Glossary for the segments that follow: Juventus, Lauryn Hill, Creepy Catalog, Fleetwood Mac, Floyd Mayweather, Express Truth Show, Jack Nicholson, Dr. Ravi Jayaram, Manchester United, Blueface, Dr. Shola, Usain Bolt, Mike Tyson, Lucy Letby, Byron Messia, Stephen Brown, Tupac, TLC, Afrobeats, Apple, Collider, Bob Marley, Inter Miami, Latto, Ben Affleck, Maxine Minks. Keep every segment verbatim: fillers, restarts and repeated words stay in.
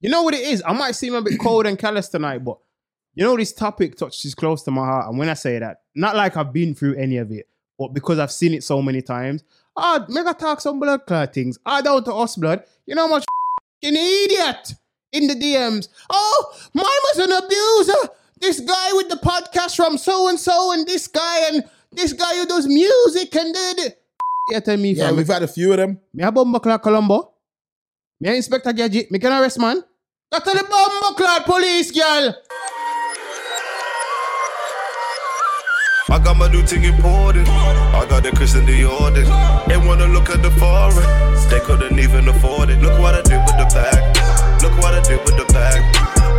You know what it is? I might seem a bit cold and callous tonight, but you know, this topic touches close to my heart. And when I say that, not like I've been through any of it, but because I've seen it so many times. Ah, oh, mega talk some blood clot things. Ah, oh, down to us blood. You know how much an idiot in the D Ms. Oh, mine was an abuser. This guy with the podcast from so-and-so and this guy and this guy who does music and did yeah, tell me. Yeah, we've had a few of them. Me a bomb clock Colombo. Me a Inspector Gadget. Me can arrest man. That's the bomb clock police, girl. I got my new thing imported. I got the Christian Dior. They wanna look at the foreign. They couldn't even afford it. Look what I did with the bag. Look what I did with the bag.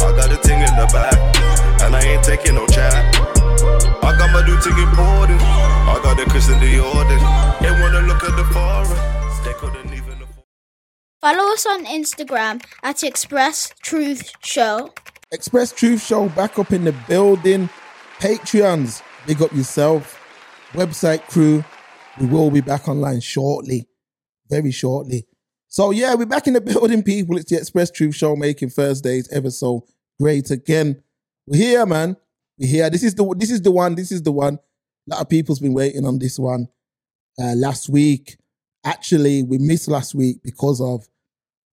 I got a thing in the back, and I ain't taking no chat. I got my new thing imported. I got the Christian Dior. They wanna look at the foreign. They couldn't even afford it. Follow us on Instagram at Express Truth Show. Express Truth Show back up in the building. Patreons. Big up yourself, website crew. We will be back online shortly, very shortly. So yeah, we're back in the building, people. It's the Express Truth Show, making Thursdays ever so great again. We're here, man. We're here. This is the this is the one. This is the one. A lot of people's been waiting on this one. Uh, last week, actually, we missed last week because of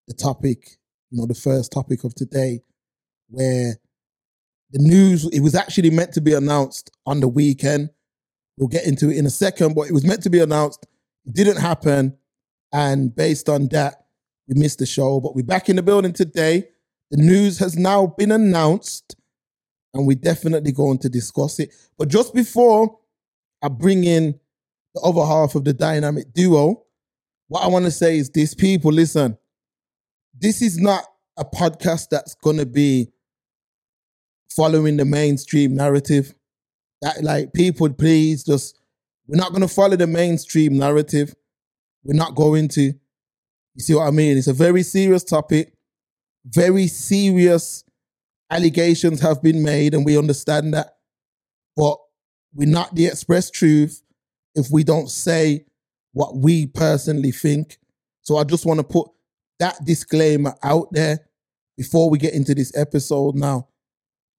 the topic. You know, the first topic of today, where. The news, it was actually meant to be announced on the weekend. We'll get into it in a second, but it was meant to be announced. It didn't happen. And based on that, we missed the show. But we're back in the building today. The news has now been announced, and we're definitely going to discuss it. But just before I bring in the other half of the dynamic duo, what I want to say is this, people, listen. This is not a podcast that's going to be following the mainstream narrative. That, like, people, please just, we're not going to follow the mainstream narrative. We're not going to. You see what I mean? It's a very serious topic. Very serious allegations have been made, and we understand that. But we're not the Express Truth if we don't say what we personally think. So I just want to put that disclaimer out there before we get into this episode now.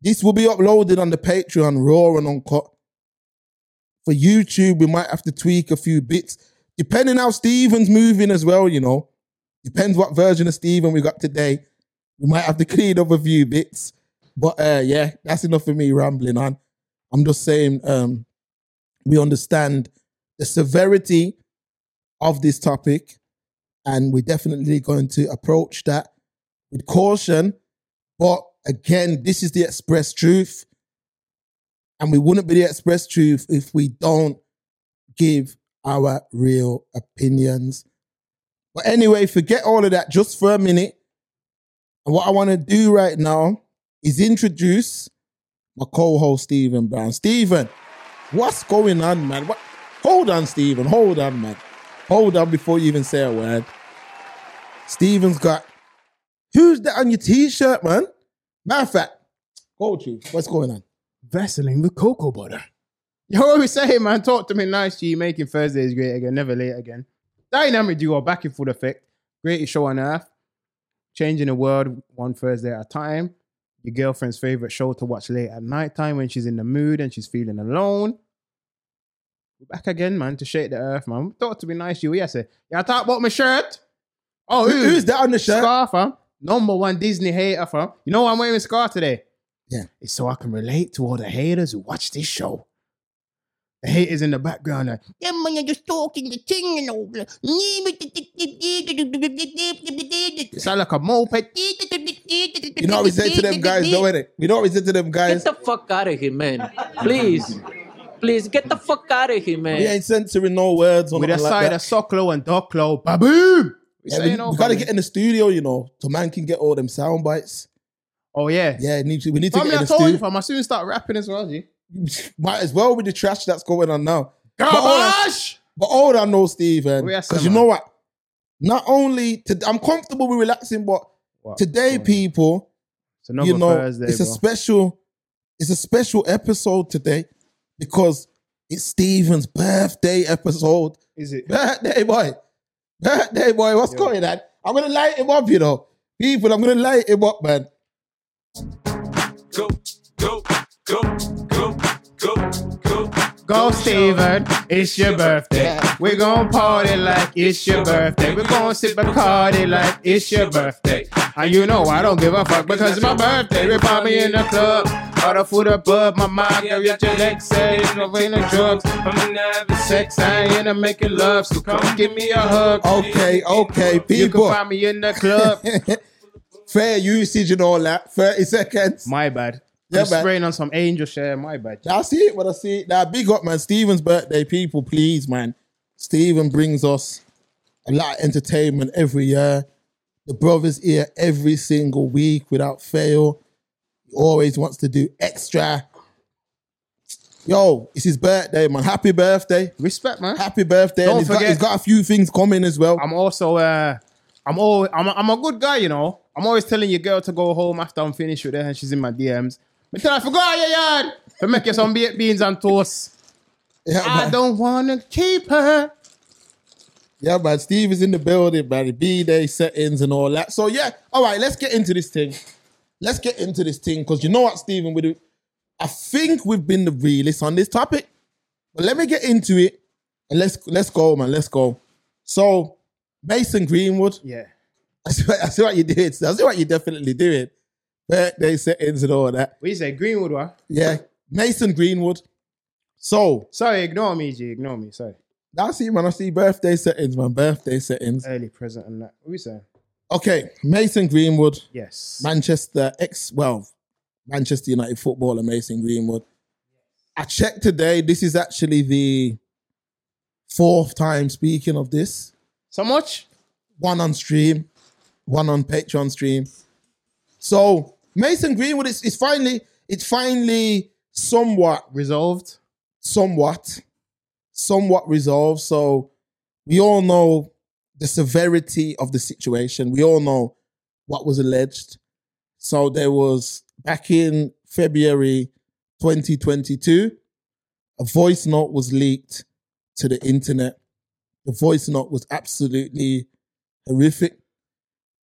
This will be uploaded on the Patreon, raw and uncut. For YouTube, we might have to tweak a few bits, depending how Stephen's moving as well, you know. Depends what version of Stephen we got today. We might have to clean up a few bits. But uh, yeah, that's enough of me rambling on. I'm just saying um, we understand the severity of this topic, and we're definitely going to approach that with caution. But again, this is the Express Truth, and we wouldn't be the Express Truth if we don't give our real opinions. But anyway, forget all of that just for a minute. And what I want to do right now is introduce my co-host, Stephen Brown. Stephen, what's going on, man? What? Hold on, Stephen. Hold on, man. Hold on before you even say a word. Stephen's got, who's that on your T-shirt, man? Matter of fact, go to what's going on? Vaseline with cocoa butter. You know what we say, man? Talk to me nice, G. Making Thursdays great again, never late again. Dynamic duo back in full effect. Greatest show on earth. Changing the world one Thursday at a time. Your girlfriend's favorite show to watch late at night time when she's in the mood and she's feeling alone. We're back again, man, to shake the earth, man. Talk to me nice, G. Yes, sir. Yeah, I talk about my shirt. Oh, Who, who's that on the shirt? Scarf, huh? Number one Disney hater, fam. You know why I'm wearing a scarf today? Yeah. It's so I can relate to all the haters who watch this show. The haters in the background are, yeah, man, you're just talking the thing and all. It sounds like a moped. You know what we said to them guys, don't it? You know what we said to them guys? Get the fuck out of here, man. Please. Please, get the fuck out of here, man. We ain't censoring no words. Or with a side like of Soklo and Doklo. Baboom! Yeah, we, no we got to get in the studio, you know, so man can get all them sound bites. Oh, yeah. Yeah, we need to, we need to get in the studio. I told you, fam, I soon start rapping as well, G. Might as well with the trash that's going on now. Gosh! But hold on, no, Stephen. Because you know what? Not only, to, I'm comfortable with relaxing, but what? Today, oh, people, it's another you know, Thursday, it's, a special, it's a special episode today because it's Stephen's birthday episode. Is it? Birthday, boy. Birthday boy, what's Yo. going on? I'm going to light him up, you know. People, I'm going to light him up, man. Go, go, go, go, go, go. Go, Stephen, it's your birthday. We're gonna party like it's your birthday. We're gonna sip Bacardi like it's your birthday. And you know I don't give a fuck because it's my birthday. They pop me in the club. All the food above my mind. Girl, get your legs set. Ain't no way no drugs. I'm in having sex. I ain't in making love. So come give me a hug. Okay, okay, people. You can find me in the club. Fair usage and all that. thirty seconds. My bad. Yeah, I'm spraying on some angel share, my bad. I see it, but I see it. Now, big up, man. Stephen's birthday, people, please, man. Stephen brings us a lot of entertainment every year. The brother's here every single week without fail. He always wants to do extra. Yo, it's his birthday, man. Happy birthday. Respect, man. Happy birthday. Don't and forget. He's got, he's got a few things coming as well. I'm also, uh, I'm, all, I'm, a, I'm a good guy, you know. I'm always telling your girl to go home after I'm finished with her and she's in my D Ms. Until I forgot your yard. For making some beans and toast. Yeah, I man. Don't want to keep her. Yeah, man. Steve is in the building, man. B-Day settings and all that. So, yeah. All right, let's get into this thing. Let's get into this thing. Because you know what, Stephen? We do, I think we've been the realest on this topic. But let me get into it. And let's, let's go, man. Let's go. So, Mason Greenwood. Yeah. I see what, I see what you did. I see what you definitely did. Birthday settings and all that. What you say, Greenwood, what? Yeah, Mason Greenwood. So. Sorry, ignore me, G. Ignore me, sorry. I see, man. I see birthday settings, man. Birthday settings. Early present and that. What you say? Okay, Mason Greenwood. Yes. Manchester ex, well, Manchester United footballer Mason Greenwood. I checked today. This is actually the fourth time speaking of this. So much? One on stream. One on Patreon stream. So... Mason Greenwood, it's, it's finally, it's finally somewhat resolved. Somewhat. Somewhat resolved. So we all know the severity of the situation. We all know what was alleged. So there was, back in February twenty twenty-two, a voice note was leaked to the internet. The voice note was absolutely horrific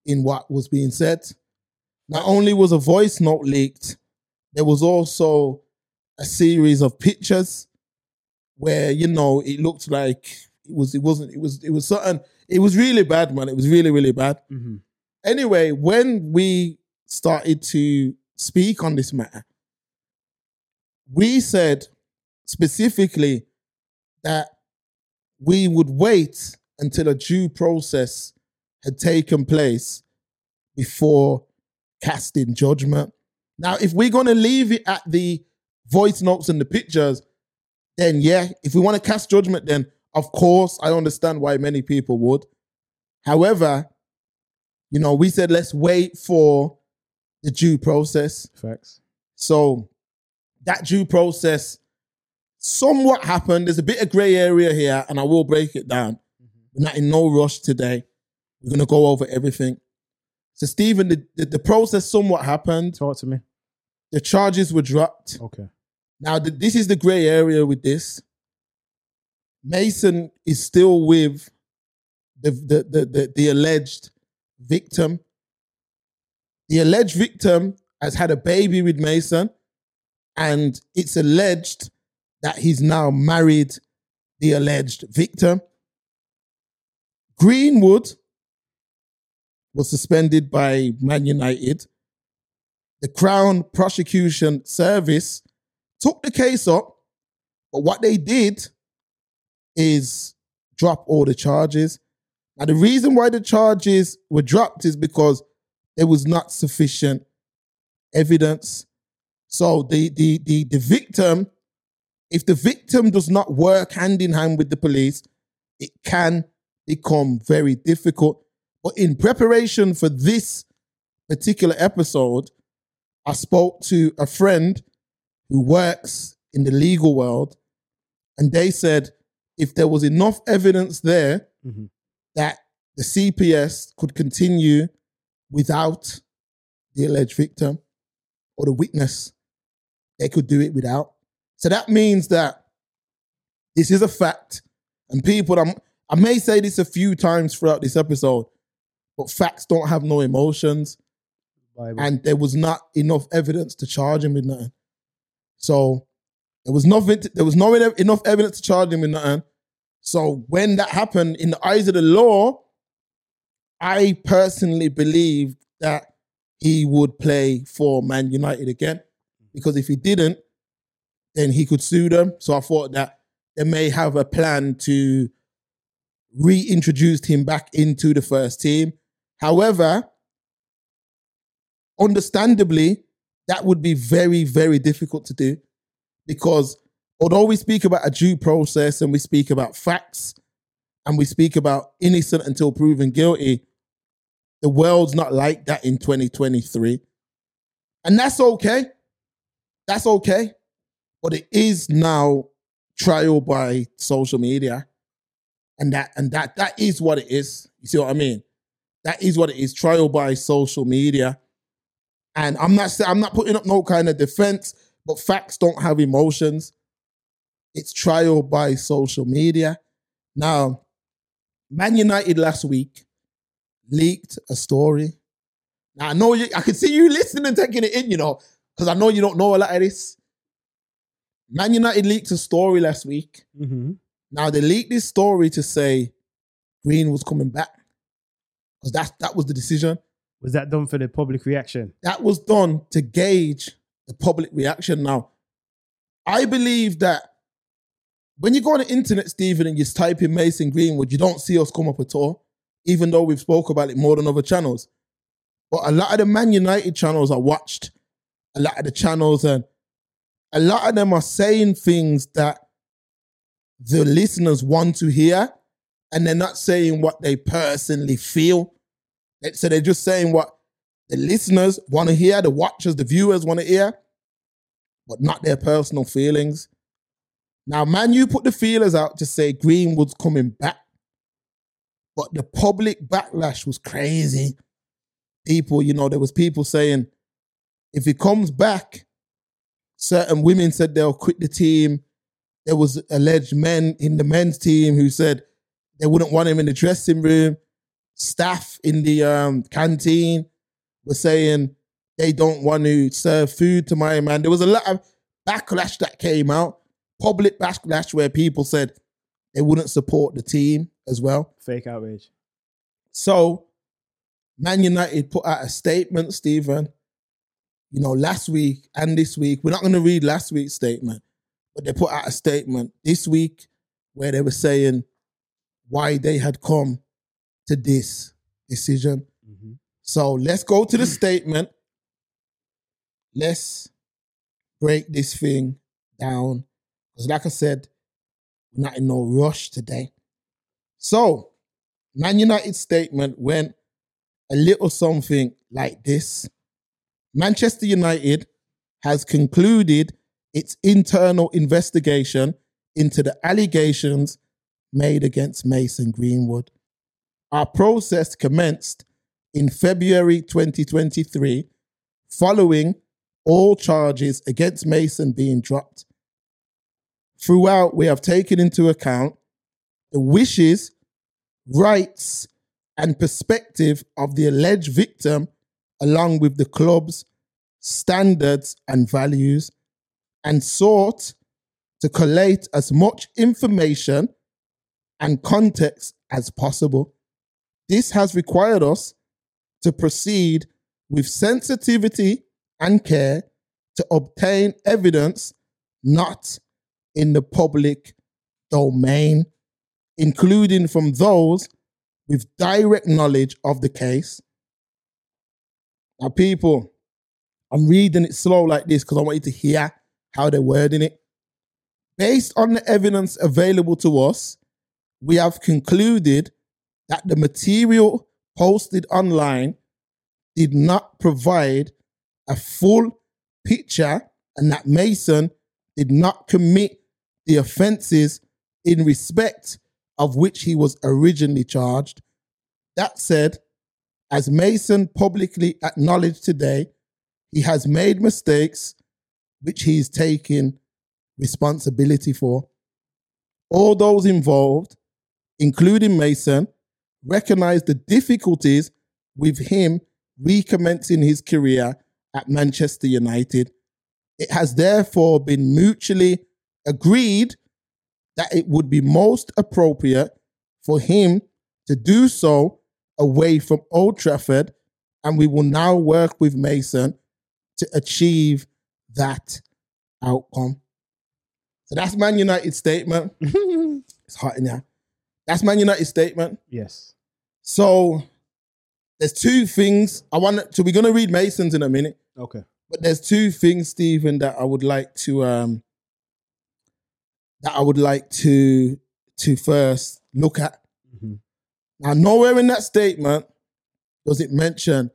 in what was being said. Not only was a voice note leaked, there was also a series of pictures where, you know, it looked like it was, it wasn't, it was, it was certain, it was really bad, man. It was really, really bad. Mm-hmm. Anyway, when we started to speak on this matter, we said specifically that we would wait until a due process had taken place before casting judgment. Now, if we're going to leave it at the voice notes and the pictures, then yeah, if we want to cast judgment, then of course, I understand why many people would. However, you know, we said, let's wait for the due process. Facts. So that due process somewhat happened. There's a bit of gray area here and I will break it down. Mm-hmm. We're not in no rush today. We're going to go over everything. So, Stephen, the, the, the process somewhat happened. Talk to me. The charges were dropped. Okay. Now, the, this is the grey area with this. Mason is still with the, the, the, the, the alleged victim. The alleged victim has had a baby with Mason, and it's alleged that he's now married the alleged victim. Greenwood was suspended by Man United. The Crown Prosecution Service took the case up, but what they did is drop all the charges. Now, the reason why the charges were dropped is because there was not sufficient evidence. So the, the, the, the victim, if the victim does not work hand in hand with the police, it can become very difficult. But in preparation for this particular episode, I spoke to a friend who works in the legal world, and they said if there was enough evidence there, mm-hmm, that the C P S could continue without the alleged victim or the witness, they could do it without. So that means that this is a fact, and people, I'm, I may say this a few times throughout this episode, but facts don't have no emotions. Bible. And there was not enough evidence to charge him with nothing. So there was nothing. To, there was no enough evidence to charge him with nothing. So when that happened, in the eyes of the law, I personally believed that he would play for Man United again, because if he didn't, then he could sue them. So I thought that they may have a plan to reintroduce him back into the first team. However, understandably, that would be very, very difficult to do, because although we speak about a due process and we speak about facts and we speak about innocent until proven guilty, the world's not like that in twenty twenty-three. And that's okay. That's okay. But it is now trial by social media. And that and that that is what it is. You see what I mean? That is what it is, trial by social media. And I'm not I'm not putting up no kind of defense, but facts don't have emotions. It's trial by social media. Now, Man United last week leaked a story. Now, I know you, I can see you listening and taking it in, you know, because I know you don't know a lot of this. Man United leaked a story last week. Mm-hmm. Now, they leaked this story to say Green was coming back, because that, that was the decision. Was that done for the public reaction? That was done to gauge the public reaction. Now, I believe that when you go on the internet, Stephen, and you type in Mason Greenwood, you don't see us come up at all, even though we've spoke about it more than other channels. But a lot of the Man United channels I watched, a lot of the channels, and a lot of them are saying things that the listeners want to hear, and they're not saying what they personally feel. So they're just saying what the listeners want to hear, the watchers, the viewers want to hear, but not their personal feelings. Now, Man U put the feelers out to say Greenwood's coming back, but the public backlash was crazy. People, you know, there was people saying, if he comes back, certain women said they'll quit the team. There was alleged men in the men's team who said they wouldn't want him in the dressing room. Staff in the um, canteen were saying they don't want to serve food to my man. There was a lot of backlash that came out, public backlash where people said they wouldn't support the team as well. Fake outrage. So Man United put out a statement, Stephen, you know, last week and this week. We're not going to read last week's statement, but they put out a statement this week where they were saying why they had come to this decision. Mm-hmm. So let's go to the statement. Let's break this thing down, because like I said, we're not in no rush today. So Man United's statement went a little something like this. Manchester United has concluded its internal investigation into the allegations made against Mason Greenwood. Our process commenced in February twenty twenty-three, following all charges against Mason being dropped. Throughout, we have taken into account the wishes, rights, and perspective of the alleged victim, along with the club's standards and values, and sought to collate as much information and context as possible. This has required us to proceed with sensitivity and care to obtain evidence not in the public domain, including from those with direct knowledge of the case. Now, people, I'm reading it slow like this because I want you to hear how they're wording it. Based on the evidence available to us, we have concluded that the material posted online did not provide a full picture, and that Mason did not commit the offences in respect of which he was originally charged. That said, as Mason publicly acknowledged today, he has made mistakes which he is taking responsibility for. All those involved, including Mason, recognize the difficulties with him recommencing his career at Manchester United, it has therefore been mutually agreed that it would be most appropriate for him to do so away from Old Trafford, and we will now work with Mason to achieve that outcome. So that's Man United's statement. It's hot in here. That's Man United's statement. Yes. So there's two things I want. So we're going to read Mason's in a minute. Okay. But there's two things, Stephen, that I would like to um, that I would like to to first look at. Mm-hmm. Now, nowhere in that statement does it mention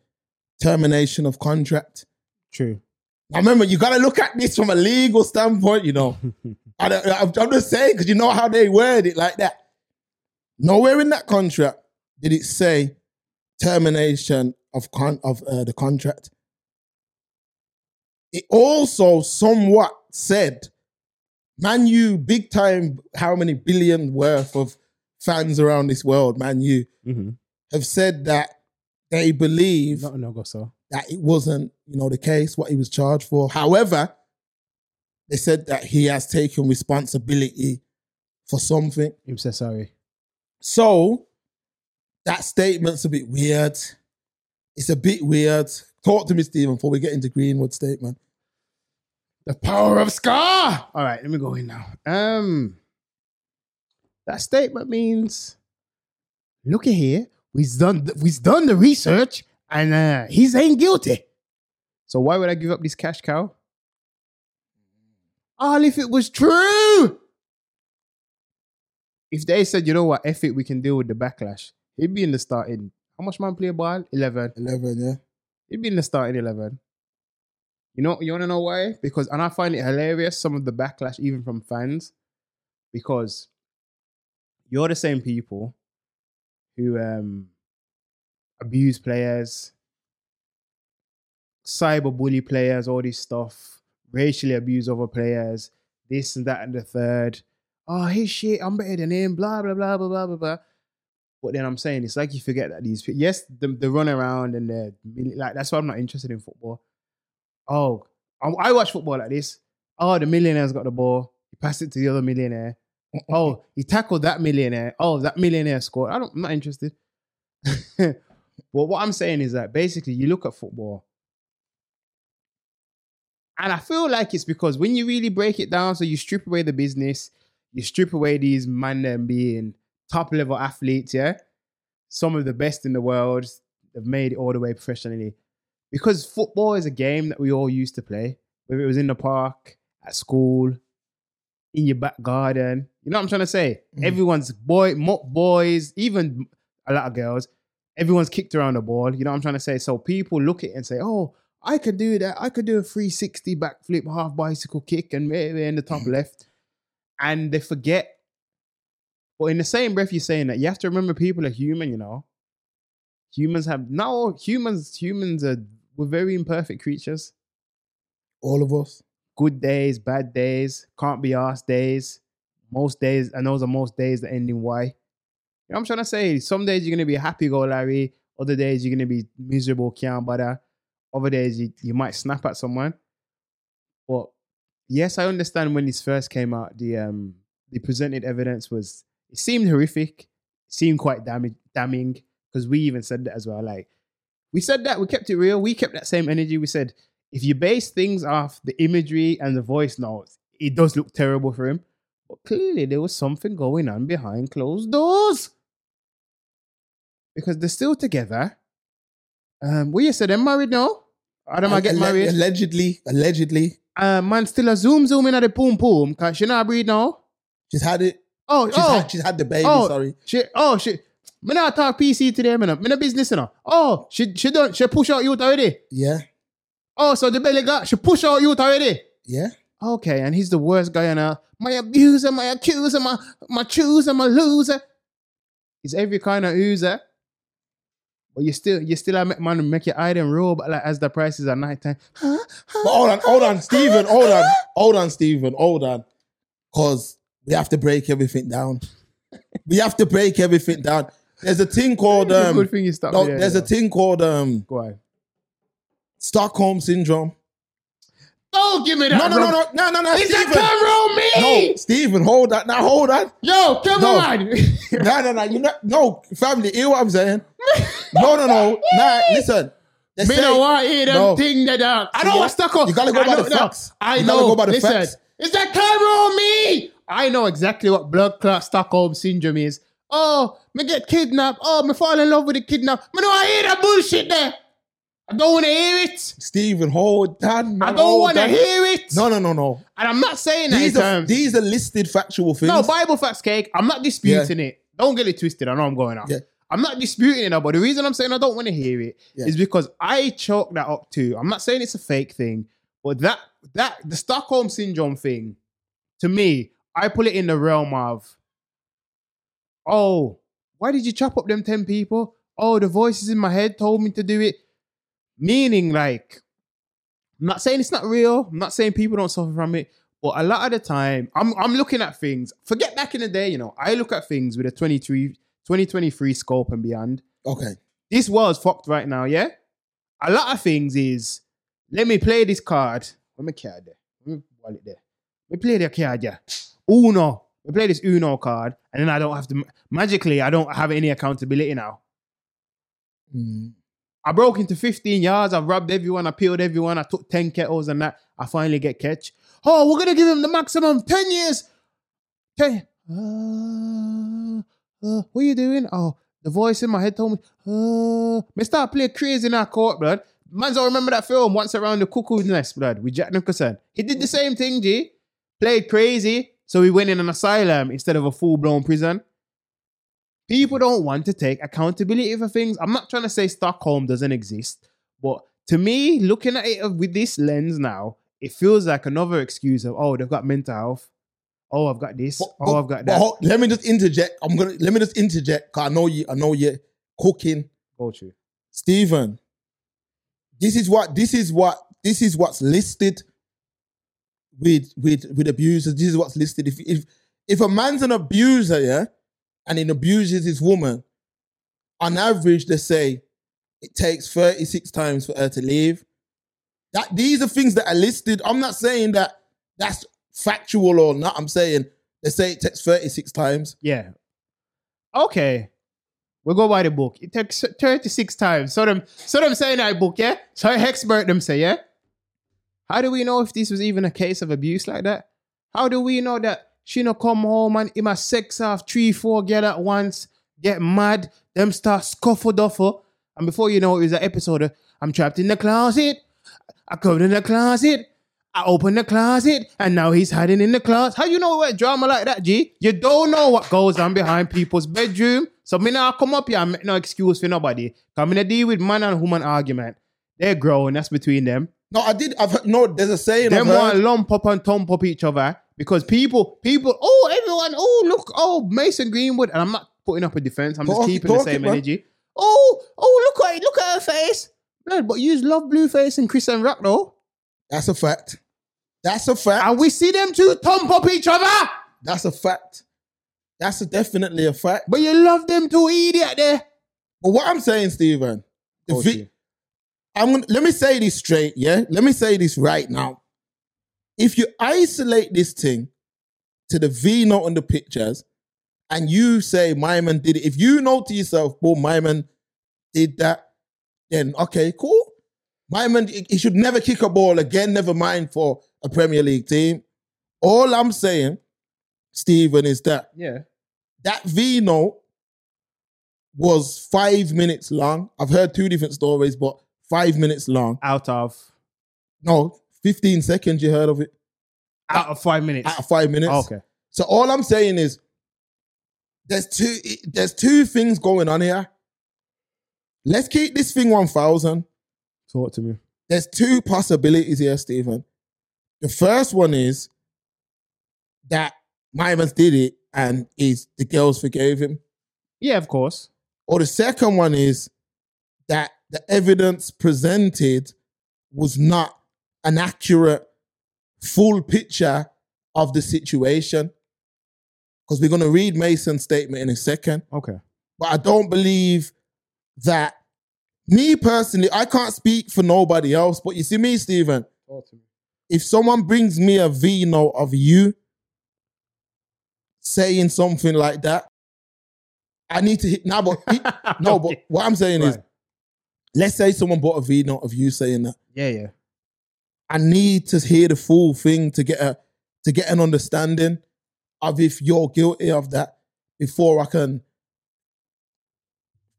termination of contract. True. Now, remember, you got to look at this from a legal standpoint, you know. I don't, I'm just saying, because you know how they word it like that. Nowhere in that contract did it say termination of con- of uh, the contract. It also somewhat said, Man U, big time, how many billion worth of fans around this world, Man U, mm-hmm. have said that they believe Not enough, so. that it wasn't, you know, the case, what he was charged for. However, they said that he has taken responsibility for something. I'm so sorry. So that statement's a bit weird. It's a bit weird. Talk to me, Stephen, before we get into Greenwood's statement. The power of Scar. All right, let me go in now. Um, that statement means, look at here, we've done, we've done the research and uh, he's ain't guilty. So why would I give up this cash cow? All if it was true. If they said, you know what, F it, we can deal with the backlash, he'd be in the starting. How much man play ball? eleven. eleven, yeah. He'd be in the starting eleven. You know, you want to know why? Because, and I find it hilarious, some of the backlash, even from fans, because you're the same people who um, abuse players, cyberbully players, all this stuff, racially abuse other players, this and that and the third. Oh, his shit, I'm better than him, blah, blah, blah, blah, blah, blah, blah. But then I'm saying, it's like you forget that these people, yes, the, the run around and the, like, that's why I'm not interested in football. Oh, I, I watch football like this. Oh, the millionaire's got the ball. He passed it to the other millionaire. Oh, he tackled that millionaire. Oh, that millionaire scored. I don't, I'm not interested. Well, what I'm saying is that basically you look at football, and I feel like it's because when you really break it down, so you strip away the business, you strip away these man them being top level athletes, yeah? Some of the best in the world have made it all the way professionally. Because football is a game that we all used to play, whether it was in the park, at school, in your back garden. You know what I'm trying to say? Mm. Everyone's boy, boys, even a lot of girls, everyone's kicked around the ball. You know what I'm trying to say? So people look at it and say, oh, I could do that. I could do a three sixty backflip, half bicycle kick, and maybe in the top mm. left. And they forget. But in the same breath, you're saying that you have to remember people are human, you know. Humans have no humans. Humans are we're very imperfect creatures. All of us. Good days, bad days, can't be arsed days. Most days, and those are most days that end in Y. You know what I'm trying to say? Some days you're gonna be happy-go-lucky. Other days you're gonna be miserable, can't bother. Other days you, you might snap at someone. But yes, I understand when this first came out, the um the presented evidence was, it seemed horrific, seemed quite damage, damning, because we even said that as well. Like, we said that, we kept it real, we kept that same energy. We said, if you base things off the imagery and the voice notes, it does look terrible for him. But clearly there was something going on behind closed doors, because they're still together. Um, well, you said they're married now. Adam, I get Alleg- married. Allegedly, allegedly. Uh, man, still a zoom zoom in at the boom boom, because she not breed now. She's had it. Oh, she's, oh, had, she's had the baby, oh, sorry. She, oh, she... I'm not talk P C today, man. I'm not business, you know. Oh, she she don't she push out youth already. Yeah. Oh, so the belly got she push out youth already. Yeah. Okay, and he's the worst guy on earth. My abuser, my accuser, my my chooser, my loser. He's every kind of oozer. But you still you still have man make your eye them roll, but like as the prices at night time. Huh? Huh? But hold on, hold on, Stephen, hold on, hold on, Stephen, hold on, because we have to break everything down. We have to break everything down. There's a thing called um, a good thing stuff. No, yeah, there's yeah. a thing called um, Go ahead. Stockholm syndrome. Oh, give me that. No, no, no, no, no, no, no. Is Stephen. That Cameron me? No, Stephen, hold that. Now hold that. Yo, come no. on. No, no, no. You know, no, family. Hear what I'm saying? No, no, no. Nah, listen. They me say, no want hear them no. thing that uh, I don't want Stockholm. You gotta go I by know, the facts. No, I you know. Gotta go by the listen, facts. Is that Cameron me? I know exactly what blood clot Stockholm syndrome is. Oh, me get kidnapped. Oh, me fall in love with the kidnap. Me no I hear that bullshit there. I don't want to hear it. Stephen, hold that. No, I don't want to hear it. No, no, no, no. And I'm not saying these that in are, terms. These are listed factual things. No, Bible facts, cake. I'm not disputing yeah. it. Don't get it twisted. I know I'm going off. Yeah. I'm not disputing it now, but the reason I'm saying I don't want to hear it yeah. is because I chalk that up to, I'm not saying it's a fake thing, but that, that the Stockholm Syndrome thing, to me, I put it in the realm of, oh, why did you chop up them ten people? Oh, the voices in my head told me to do it. Meaning, like, I'm not saying it's not real. I'm not saying people don't suffer from it. But a lot of the time, I'm I'm looking at things. Forget back in the day, you know, I look at things with a twenty-three, twenty twenty-three scope and beyond. Okay. This world's fucked right now, yeah? A lot of things is, let me play this card. Let me card there. Let me wallet there. Let me play the card, yeah. Uno. Let me play this Uno card. And then I don't have to, magically, I don't have any accountability now. Mm. I broke into fifteen yards. I robbed everyone. I peeled everyone. I took ten kettles and that. I finally get catch. Oh, we're going to give him the maximum ten years. ten. Uh, uh, what are you doing? Oh, the voice in my head told me. Uh, me start playing crazy in our court, blood. Man's all remember that film, Once Around the Cuckoo's Nest, blood, with Jack Nicholson. He did the same thing, G. Played crazy. So he went in an asylum instead of a full-blown prison. People don't want to take accountability for things. I'm not trying to say Stockholm doesn't exist, but to me, looking at it with this lens now, it feels like another excuse of, oh, they've got mental health. Oh, I've got this. But, oh, but, I've got that. Hold, let me just interject. I'm gonna let me just interject because I know you. I know you're cooking. Go to Stephen. This is what. This is what. This is what's listed with with with abusers. This is what's listed. If if if a man's an abuser, yeah. And it abuses his woman, on average, they say it takes thirty-six times for her to leave. That these are things that are listed. I'm not saying that that's factual or not. I'm saying they say it takes thirty-six times. Yeah. Okay. We'll go by the book. It takes thirty-six times. So them, so them saying that book, yeah? So expert them say, yeah? How do we know if this was even a case of abuse like that? How do we know that she no come home and he must sex off three, four girl at once, get mad, them start scuffle-duffle. And before you know it, it was an episode of, I'm trapped in the closet, I come in the closet, I open the closet, and now he's hiding in the closet. How you know what drama like that, G? You don't know what goes on behind people's bedroom. So me now come up here and make no excuse for nobody. I'm gonna deal with man and woman argument. They're growing, that's between them. No, I did, I've heard, no, there's a saying. Them want to lump up and thump up each other. Because people, people, oh, everyone, oh, look, oh, Mason Greenwood. And I'm not putting up a defense. I'm just keeping the same energy. Oh, oh, look at it. Look at her face. Blood, but you love Blueface and Chris and Rock, though. That's a fact. That's a fact. And we see them two thump up each other. That's a fact. That's a definitely a fact. But you love them two idiot there. But what I'm saying, Stephen, oh, vi- I'm gonna, let me say this straight, yeah? Let me say this right now. If you isolate this thing to the V note on the pictures and you say, my man did it, if you know to yourself, well, my man did that, then okay, cool. My man, he should never kick a ball again, never mind for a Premier League team. All I'm saying, Stephen, is that yeah. that V note was five minutes long. I've heard two different stories, but five minutes long. Out of? No. fifteen seconds, you heard of it? Out of five minutes? Out of five minutes. Oh, okay. So all I'm saying is, there's two there's two things going on here. Let's keep this thing one thousand. Talk to me. There's two possibilities here, Stephen. The first one is that my man did it and is the girls forgave him. Yeah, of course. Or the second one is that the evidence presented was not an accurate, full picture of the situation. Because we're going to read Mason's statement in a second. Okay. but I don't believe that. Me personally, I can't speak for nobody else, but you see me, Stephen. Awesome. If someone brings me a V note of you saying something like that, I need to hit now. Nah, but it, no, but what I'm saying right. is, let's say someone bought a V note of you saying that. Yeah, yeah. I need to hear the full thing to get a to get an understanding of if you're guilty of that before I can.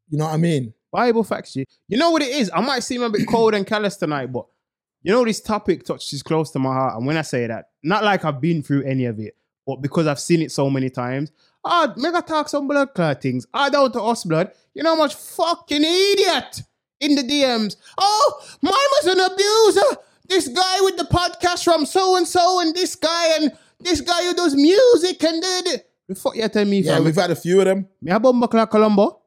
You know what I mean? Bible facts, you. You know what it is? I might seem a bit cold and callous tonight, but you know this topic touches close to my heart. And when I say that, not like I've been through any of it, but because I've seen it so many times. Ah, oh, mega talk some blood clot things. I oh, down to us blood. You know how much fucking idiot in the D Ms. Oh, mine was an abuser. This guy with the podcast from so and so, and this guy, and this guy who does music and did. The fuck you tell me? Yeah, fam? We've had a few of them. Me a bomb clot Colombo.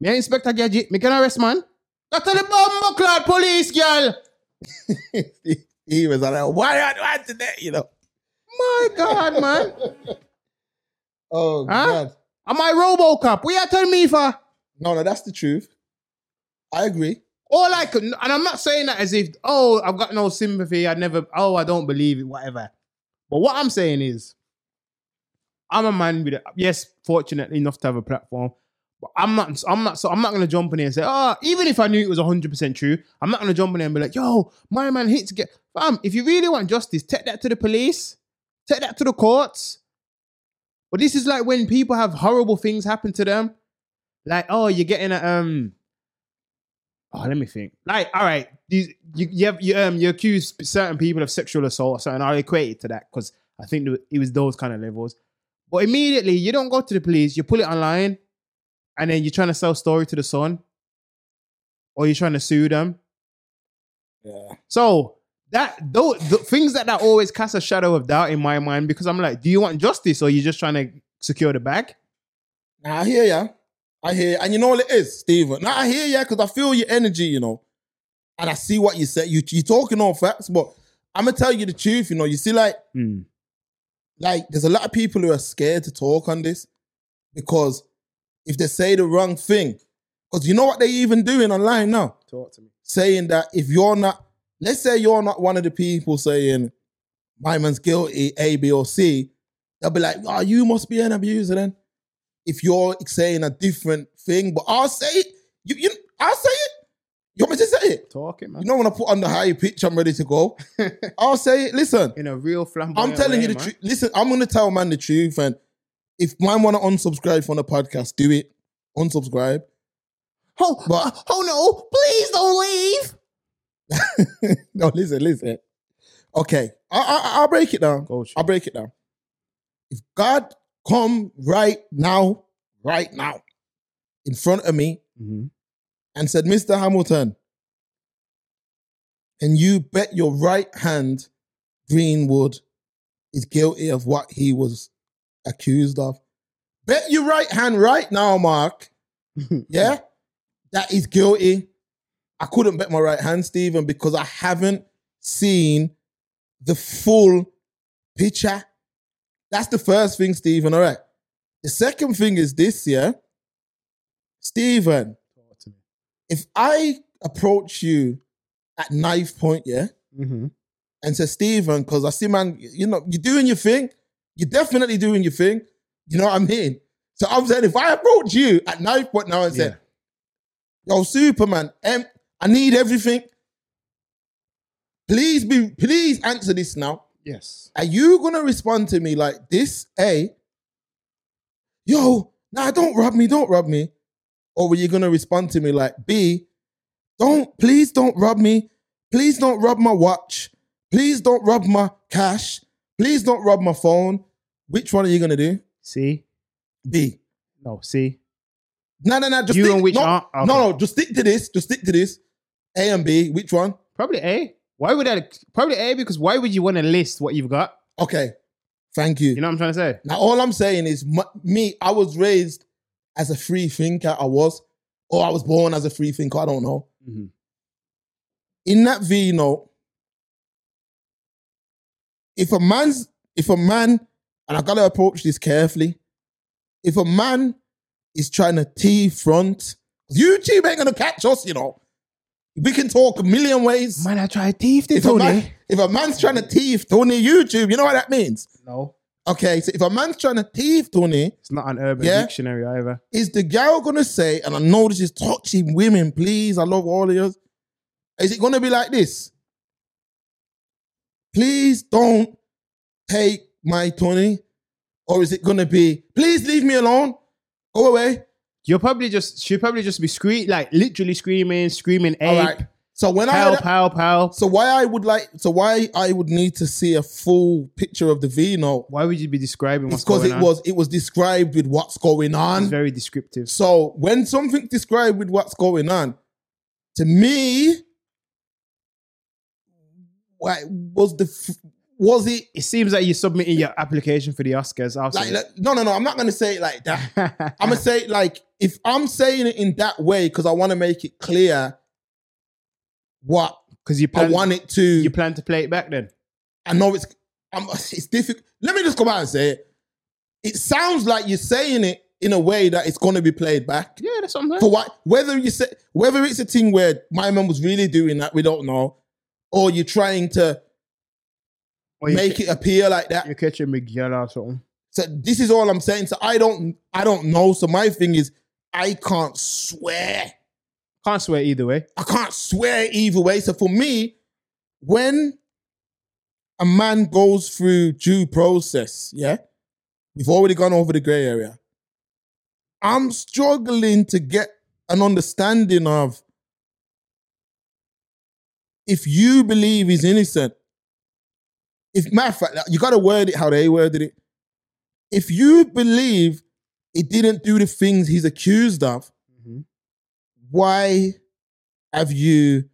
Me an Inspector Gadget, me can arrest man. That's the bomb cloud police, girl. He was like, why are you at today? You know. My God, man. Oh, huh? God. Am I RoboCop? What you telling me for? No, no, that's the truth. I agree. Or like, and I'm not saying that as if, oh, I've got no sympathy. I never, oh, I don't believe it, whatever. But what I'm saying is, I'm a man with, a, yes, fortunately enough to have a platform. I'm not, I'm not, so I'm not going to jump in here and say, oh, even if I knew it was one hundred percent true, I'm not going to jump in here and be like, yo, my man hits, get, fam, if you really want justice, take that to the police, take that to the courts. But this is like when people have horrible things happen to them. Like, oh, you're getting a, um, oh, let me think. Like, all right, you, you, you, have, you, um, you accuse certain people of sexual assault or something. I'll equate it to that because I think it was those kind of levels. But immediately, you don't go to the police, you pull it online. And then you're trying to sell story to the Sun, or you're trying to sue them. Yeah. So that those things like that always cast a shadow of doubt in my mind because I'm like, do you want justice or are you just trying to secure the bag? Nah, I hear ya. I hear ya. And you know what it is, Stephen. Nah, I hear ya because I feel your energy, you know, and I see what you say. You you talking all facts, but I'm gonna tell you the truth. You know, you see, like, mm. like there's a lot of people who are scared to talk on this because. If they say the wrong thing, because you know what they even doing online now? Talk to me. Saying that if you're not, let's say you're not one of the people saying, my man's guilty, A, B, or C, they'll be like, oh, you must be an abuser then. If you're saying a different thing, but I'll say it. You, you, I'll say it. You want me to say it? Talking, man. You know when I put on the high pitch, I'm ready to go. I'll say it. Listen. In a real flamboyant I'm telling way, you the truth. Listen, I'm going to tell man the truth and if man want to unsubscribe from the podcast, do it. Unsubscribe. Oh, but, uh, oh no, please don't leave. No, listen, listen. Okay, I, I, I'll break it down. Oh, I'll break it down. If God come right now, right now, in front of me mm-hmm. and said, Mister Hamilton, and you bet your right hand Greenwood is guilty of what he was accused of. Bet your right hand right now, Mark. Yeah? That he's guilty. I couldn't bet my right hand, Stephen, because I haven't seen the full picture. That's the first thing, Stephen. All right. The second thing is this, yeah? Stephen, if I approach you at knife point, yeah? Mm-hmm. And say, Stephen, because I see, man, you know, you're doing your thing. You're definitely doing your thing. You know what I mean? So I'm saying, if I approach you at knife point now and yeah. say, yo, Superman, em, I need everything. Please be, please answer this now. Yes. Are you going to respond to me like this? A, yo, nah, don't rob me, don't rob me. Or were you going to respond to me like B, don't, please don't rob me. Please don't rob my watch. Please don't rob my cash. Please don't rob my phone. Which one are you going to do? C. B. No, C. No, no, no. Just you stick, and which no, aren't? Okay. No, no, just stick to this. Just stick to this. A and B. Which one? Probably A. Why would I? Probably A because why would you want to list what you've got? Okay. Thank you. You know what I'm trying to say? Now, all I'm saying is my, me, I was raised as a free thinker. I was. Or I was born as a free thinker. I don't know. Mm-hmm. In that V note, If a man's, if a man, and I gotta approach this carefully, if a man is trying to T-front. YouTube ain't going to catch us, you know. We can talk a million ways. Man, I try to thief this, Tony. A man, if a man's trying to thief Tony YouTube, you know what that means? No. Okay, so if a man's trying to thief Tony... It's not an urban yeah, dictionary either. Is the girl going to say, and I know this is touching women, please, I love all of you. Is it going to be like this? Please don't take my Tony. Or is it going to be, please leave me alone. Go away. You'll probably just, she'll probably just be screaming, like literally screaming, screaming ape. All right. So when pow, I had a, pow, pow. So why I would like, so why I would need to see a full picture of the Vino. Why would you be describing what's going on? Because it was, it was described with what's going on. It's very descriptive. So when something's described with what's going on, to me, why was the, was it? It seems like you're submitting your application for the Oscars. Like, like, no, no, no. I'm not going to say it like that. I'm going to say it like, if I'm saying it in that way, because I want to make it clear what because you plan, I want it to. You plan to play it back then? I know it's I'm, it's difficult. Let me just come out and say it. It sounds like you're saying it in a way that it's going to be played back. Yeah, that's what I'm saying. For what, whether, you say, whether it's a thing where my mum was really doing that, we don't know. Or you're trying to or make ca- it appear like that. You're catching Miguel or something. So this is all I'm saying. So I don't I don't know. So my thing is, I can't swear. Can't swear either way. I can't swear either way. So for me, when a man goes through due process, yeah, we've already gone over the grey area. I'm struggling to get an understanding of if you believe he's innocent, if matter of fact, you got to word it how they worded it. If you believe he didn't do the things he's accused of, mm-hmm. why have you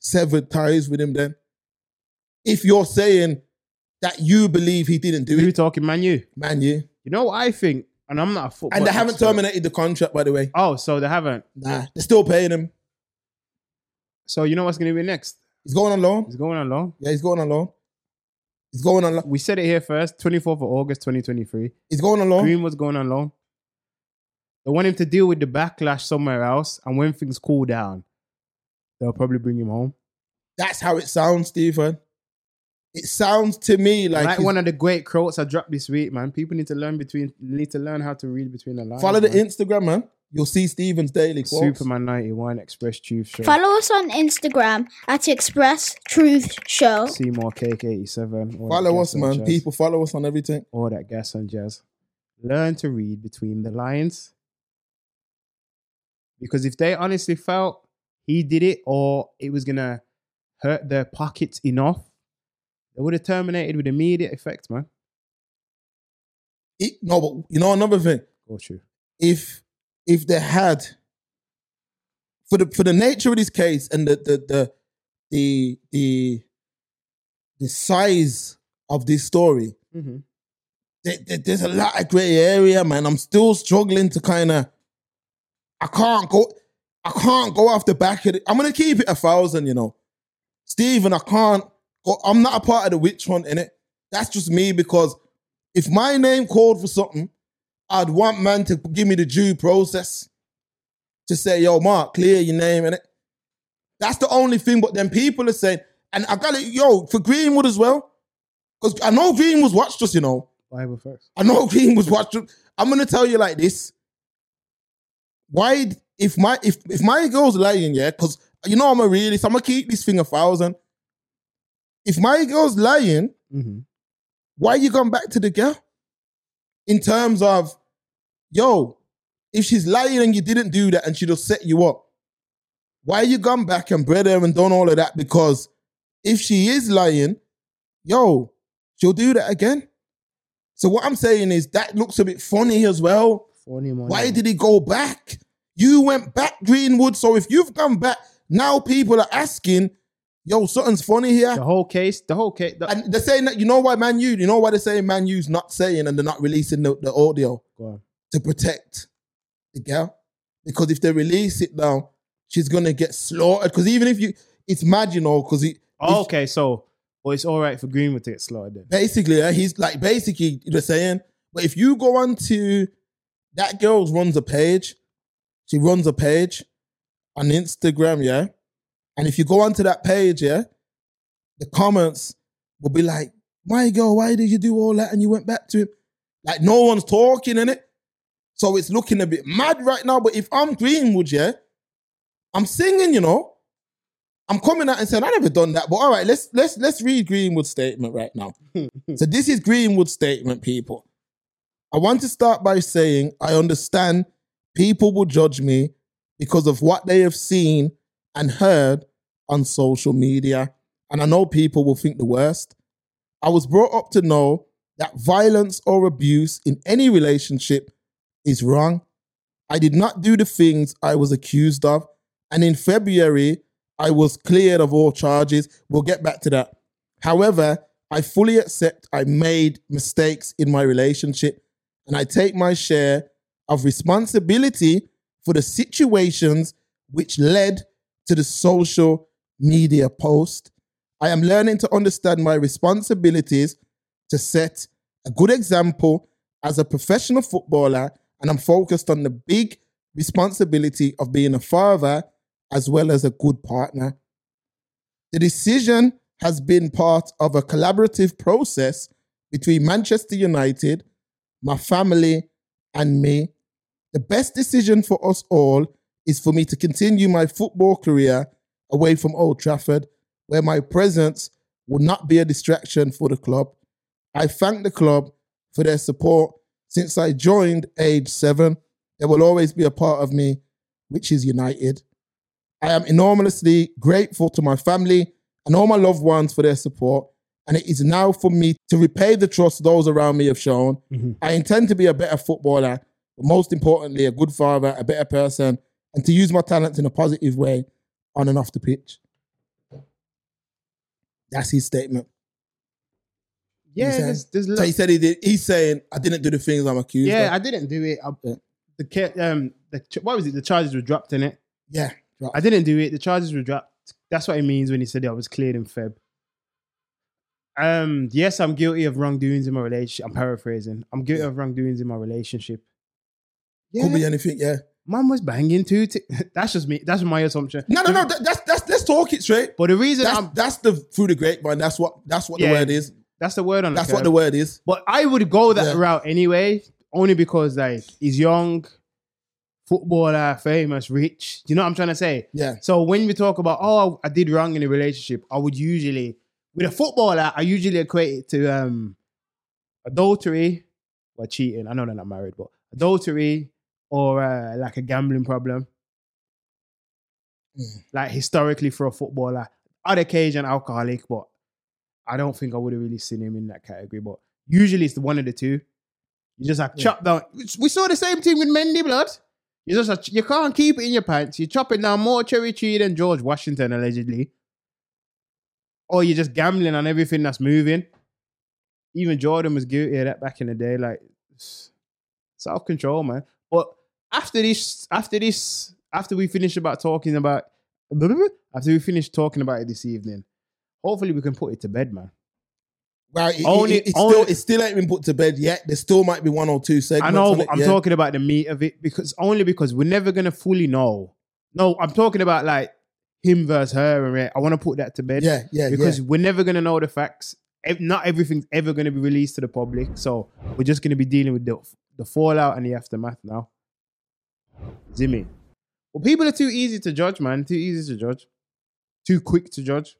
severed ties with him then? If you're saying that you believe he didn't do Who it. Who are you talking, Man U? Man U. You know what I think? And I'm not a football And they haven't expert. terminated the contract, by the way. Oh, so they haven't? Nah, they're still paying him. So you know what's going to be next? He's going on loan. He's going on loan. Yeah, he's going on loan. He's going on loan. We said it here first, twenty-fourth of August, twenty twenty-three. He's going on loan. Greenwood's going on loan. They want him to deal with the backlash somewhere else. And when things cool down, they'll probably bring him home. That's how it sounds, Stephen. It sounds to me like... Like one of the great quotes I dropped this week, man. People need to learn between, need to learn how to read between the lines. Follow the man. Instagram, man. You'll see Stephen's daily quotes. Superman ninety-one, Express Truth Show. Follow us on Instagram at Express Truth Show. See more Cake eighty-seven. Follow us, man. Jazz. People follow us on everything. All that gas and jazz. Learn to read between the lines. Because if they honestly felt he did it or it was going to hurt their pockets enough, they would have terminated with immediate effect, man. It, no, but you know another thing? Oh, true. If... If they had, for the for the nature of this case and the the the the the, the size of this story, mm-hmm. there, there, there's a lot of grey area, man. I'm still struggling to kind of. I can't go. I can't go off the back of it. I'm gonna keep it a thousand, you know, Stephen. I can't. Go, I'm not a part of the witch hunt in it. That's just me because if my name called for something. I'd want man to give me the due process to say, yo, Mark, clear your name, innit? That's the only thing, but then people are saying, and I got it, yo, for Greenwood as well, because I know Greenwood's watched us, you know. Bible first. I know Greenwood's watched us. I'm going to tell you like this. Why, if my if, if my girl's lying, yeah, because you know I'm a realist, I'm going to keep this thing a thousand. If my girl's lying, mm-hmm. why are you going back to the girl? In terms of, yo, if she's lying and you didn't do that and she just set you up, why you gone back and bred her and done all of that? Because if she is lying, yo, she'll do that again. So what I'm saying is that looks a bit funny as well. Funny money. Why did he go back? You went back, Greenwood. So if you've gone back, now people are asking, yo, something's funny here. The whole case, the whole case. The- and they're saying that, you know why Man U, you know why they're saying Man U's not saying and they're not releasing the, the audio wow. to protect the girl? Because if they release it now, she's going to get slaughtered. Because even if you, it's mad, you know, because it. Oh, okay, so well, it's all right for Greenwood to get slaughtered then. Basically, yeah, he's like, basically, they're saying, but if you go on to That girl runs a page. She runs a page on Instagram, yeah? And if you go onto that page, yeah, the comments will be like, my girl, why did you do all that? And you went back to him. Like, no one's talking, innit? So it's looking a bit mad right now. But if I'm Greenwood, yeah, I'm singing, you know? I'm coming out and saying, I never done that. But all right, let's, let's, let's read Greenwood's statement right now. So this is Greenwood's statement, people. I want to start by saying I understand people will judge me because of what they have seen and heard on social media. And I know people will think the worst. I was brought up to know that violence or abuse in any relationship is wrong. I did not do the things I was accused of. And in February, I was cleared of all charges. We'll get back to that. However, I fully accept I made mistakes in my relationship and I take my share of responsibility for the situations which led to the social media post. I am learning to understand my responsibilities to set a good example as a professional footballer, and I'm focused on the big responsibility of being a father as well as a good partner. The decision has been part of a collaborative process between Manchester United, my family, and me. The best decision for us all is for me to continue my football career away from Old Trafford, where my presence will not be a distraction for the club. I thank the club for their support. Since I joined age seven, there will always be a part of me which is United. I am enormously grateful to my family and all my loved ones for their support. And it is now for me to repay the trust those around me have shown. Mm-hmm. I intend to be a better footballer, but most importantly, a good father, a better person, and to use my talents in a positive way on and off the pitch. That's his statement. Yeah, there's, there's so he said he did. He's saying, I didn't do the things I'm accused yeah, of. Yeah, I didn't do it. I, the, um, the, what was it? The charges were dropped, innit? Yeah. Dropped. I didn't do it. The charges were dropped. That's what he means when he said I was cleared in Feb. Um, yes, I'm guilty of wrongdoings in my relationship. I'm paraphrasing. I'm guilty yeah. of wrongdoings in my relationship. Yeah. Could be anything, yeah. Mum was banging too. T- that's just me. That's my assumption. No, no, no. That, that's that's let's talk it straight. But the reason that's, I'm that's the through the grapevine. That's what that's what yeah, the word is. That's the word on. That's what the word is. But I would go that yeah. route anyway, only because like he's young, footballer, famous, rich. Do you know what I'm trying to say? Yeah. So when we talk about oh, I did wrong in a relationship, I would usually. With a footballer, I usually equate it to um, adultery or cheating. I know they're not married, but adultery or uh, like a gambling problem. Mm. Like historically for a footballer. On occasion, alcoholic, but I don't think I would have really seen him in that category. But usually it's the one of the two. You just like yeah. chop down. We saw the same thing with Mendy, blood. You just like, you can't keep it in your pants. You're chopping down more cherry tree than George Washington, allegedly. Or you're just gambling on everything that's moving. Even Jordan was guilty of that back in the day. Like, self-control, man. But after this, after this, after we finish about talking about, after we finish talking about it this evening, hopefully we can put it to bed, man. Well, it, only, it, it, only, still, it still ain't been put to bed yet. There still might be one or two segments. I know, but I'm yeah. talking about the meat of it because only because we're never going to fully know. No, I'm talking about like, him versus her, and I want to put that to bed. Yeah, yeah, because yeah. we're never going to know the facts. Not everything's ever going to be released to the public. So we're just going to be dealing with the, the fallout and the aftermath now. Zimmy. Well, people are too easy to judge, man. Too easy to judge. Too quick to judge.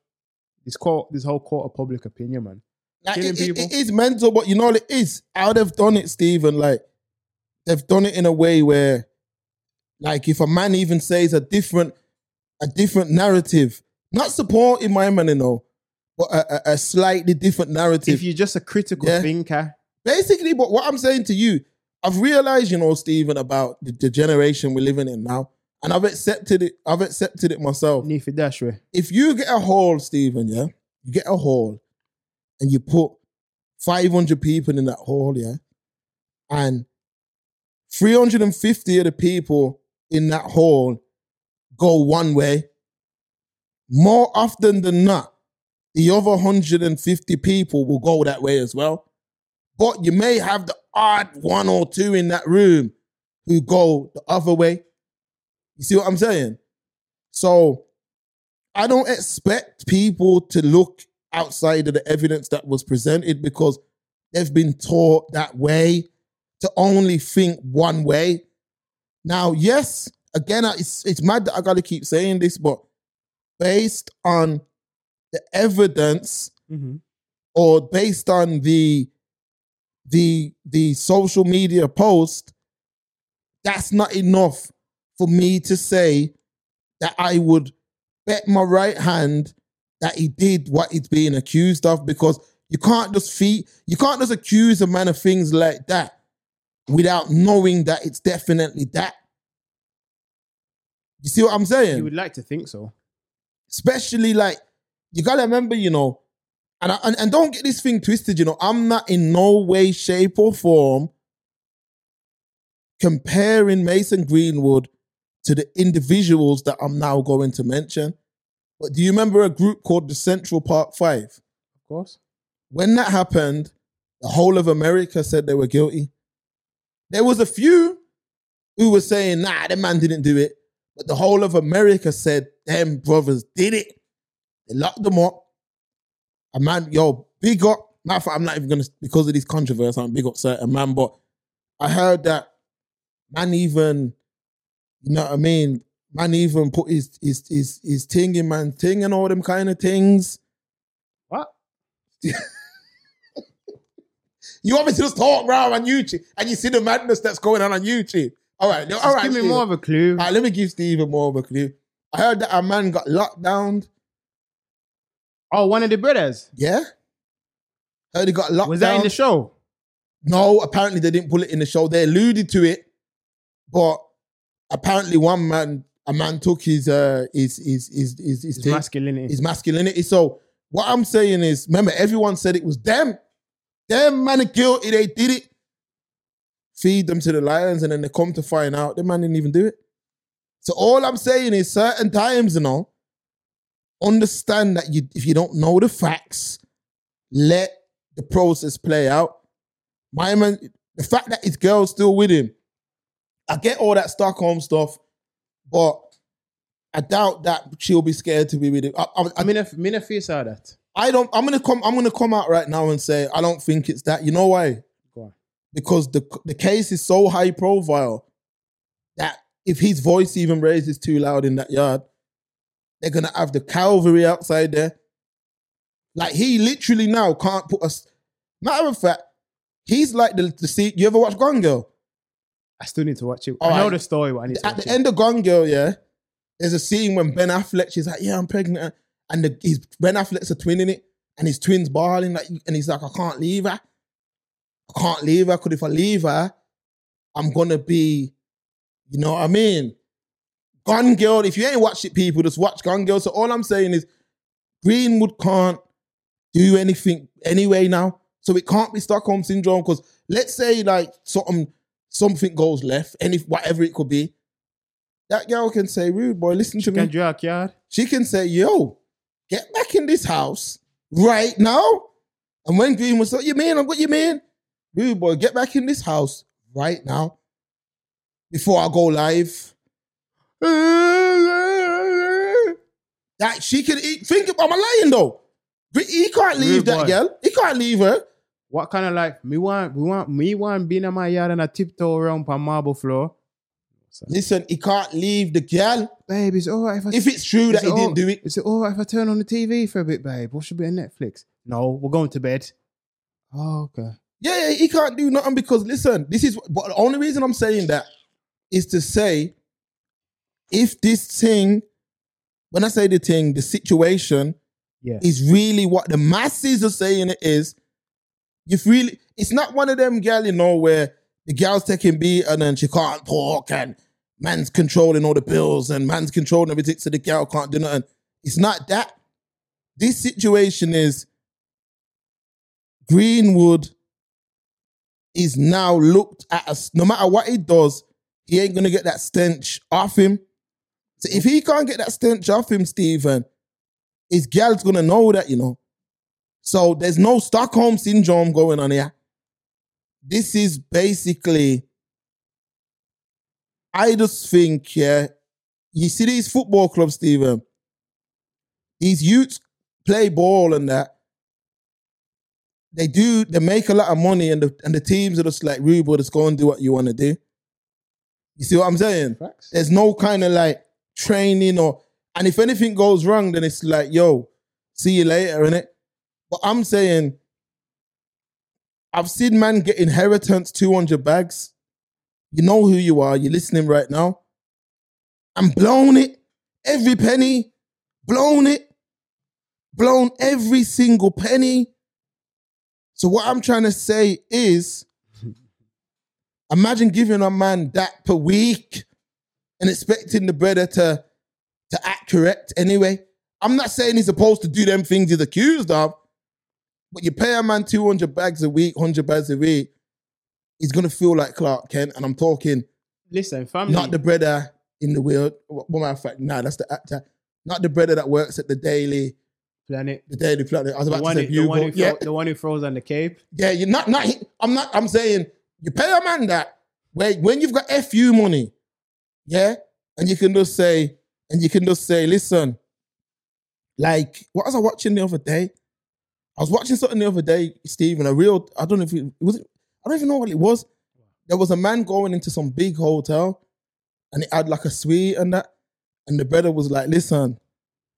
This court, this whole court of public opinion, man. Like it, it, it is mental, but you know what it is? How they've done it, Stephen, like, they've done it in a way where, like, if a man even says a different... a different narrative, not supporting my man, you know, but a, a, a slightly different narrative. If you're just a critical yeah. thinker. Basically, but what I'm saying to you, I've realized, you know, Stephen, about the, the generation we're living in now, and I've accepted it, I've accepted it myself. If you get a hall, Stephen, yeah, you get a hall, and you put five hundred people in that hall, yeah, and three hundred fifty of the people in that hall go one way, more often than not, the other one hundred fifty people will go that way as well. But you may have the odd one or two in that room who go the other way. You see what I'm saying? So I don't expect people to look outside of the evidence that was presented because they've been taught that way to only think one way. Now, yes, again, it's, it's mad that I got to keep saying this, but based on the evidence mm-hmm. or based on the, the, the social media post, that's not enough for me to say that I would bet my right hand that he did what he's being accused of, because you can't just feed, you can't just accuse a man of things like that without knowing that it's definitely that. You see what I'm saying? You would like to think so. Especially like, you got to remember, you know, and, I, and and don't get this thing twisted, you know, I'm not in no way, shape or form comparing Mason Greenwood to the individuals that I'm now going to mention. But do you remember a group called the Central Park Five? Of course. When that happened, the whole of America said they were guilty. There was a few who were saying, nah, the man didn't do it. But the whole of America said, them brothers did it. They locked them up. A man, yo, big up. Matter of fact, I'm not even going to, because of this controversy, I'm big up certain man, but I heard that man even, you know what I mean? Man even put his his his his thing in man's thing and all them kind of things. What? You want me to just talk round on YouTube and you see the madness that's going on on YouTube? All right, all right. Give me Steven. more of a clue. All right, let me give Steven more of a clue. I heard that a man got locked down. Oh, one of the brothers? Yeah. Heard he got locked down. Was that down. in the show? No, apparently they didn't pull it in the show. They alluded to it, but apparently one man, a man took his uh his his his his, his, his masculinity. His masculinity. So what I'm saying is, remember, everyone said it was them. Them man are guilty, they did it. Feed them to the lions, and then they come to find out the man didn't even do it. So all I'm saying is, certain times, you know, understand that you if you don't know the facts, let the process play out. My man, the fact that his girl's still with him, I get all that Stockholm stuff, but I doubt that she'll be scared to be with him. I, I, I, I mean, if, mean if you saw that. I don't, I'm gonna come, I'm gonna come out right now and say, I don't think it's that. You know why? Why? Because the, the case is so high profile that if his voice even raises too loud in that yard, they're gonna have the cavalry outside there. Like, he literally now can't put us. Matter of fact, he's like the, the see, you ever watch Gone Girl? I still need to watch it. All I know right. the story, but I need to At watch the it. end of Gone Girl, yeah, there's a scene when Ben Affleck, she's like, yeah, I'm pregnant. And the, his, Ben Affleck's a twin in it. And his twin's bawling. Like, and he's like, I can't leave her. I can't leave her. Because if I leave her, I'm going to be, you know what I mean? Gone Girl. If you ain't watched it, people, just watch Gone Girl. So all I'm saying is Greenwood can't do anything anyway now. So it can't be Stockholm Syndrome. Because let's say like something... something goes left, any whatever it could be, that girl can say, rude boy, listen she to me. Jack, yeah. She can say, yo, get back in this house right now. And when Green was like, you mean, what you mean? Rude boy, get back in this house right now before I go live. That she can eat. Think about my lying though. He can't leave rude that boy. girl. He can't leave her. What kind of like me want we want me want being in my yard and a tiptoe around on marble floor? So. Listen, he can't leave the girl. Babe, it's all right if I if it's true that it he all, didn't do it. Is it all right if I turn on the T V for a bit, babe? What should be on Netflix? No, we're going to bed. Oh, okay. Yeah, yeah, he can't do nothing because listen, this is but the only reason I'm saying that is to say if this thing, when I say the thing, the situation yeah. is really what the masses are saying it is. You really, it's not one of them gal, you know, where the gal's taking beat and then she can't talk and man's controlling all the bills and man's controlling everything so the gal can't do nothing. It's not that. This situation is Greenwood is now looked at as, no matter what he does, he ain't going to get that stench off him. So if he can't get that stench off him, Stephen, his gal's going to know that, you know. So there's no Stockholm Syndrome going on here. This is basically I just think, yeah, you see these football clubs, Stephen, these youths play ball and that. They do, they make a lot of money and the, and the teams are just like, Rubo, just go and do what you want to do. You see what I'm saying? Facts. There's no kind of like training or, and if anything goes wrong, then it's like, yo, see you later, innit? But I'm saying, I've seen man get inheritance, two hundred bags. You know who you are. You're listening right now. I'm blown it. Every penny. Blown it. Blown every single penny. So what I'm trying to say is, imagine giving a man that per week and expecting the brother to, to act correct anyway. I'm not saying he's supposed to do them things he's accused of, but you pay a man two hundred bags a week, one hundred bags a week, he's going to feel like Clark Kent. And I'm talking, listen, family, not the brother in the world. Well, matter of fact, nah, that's the actor. Not the brother that works at the Daily Planet. The Daily Planet. I was about the to say who, the, one yeah. throw, the one who throws on the cape. Yeah, you're not, not, I'm not, I'm saying, you pay a man that, where, when you've got F U money, yeah? And you can just say, and you can just say, listen, like, what was I watching the other day? I was watching something the other day, Stephen, a real, I don't know if it was, it, I don't even know what it was. There was a man going into some big hotel and it had like a suite and that. And the brother was like, listen,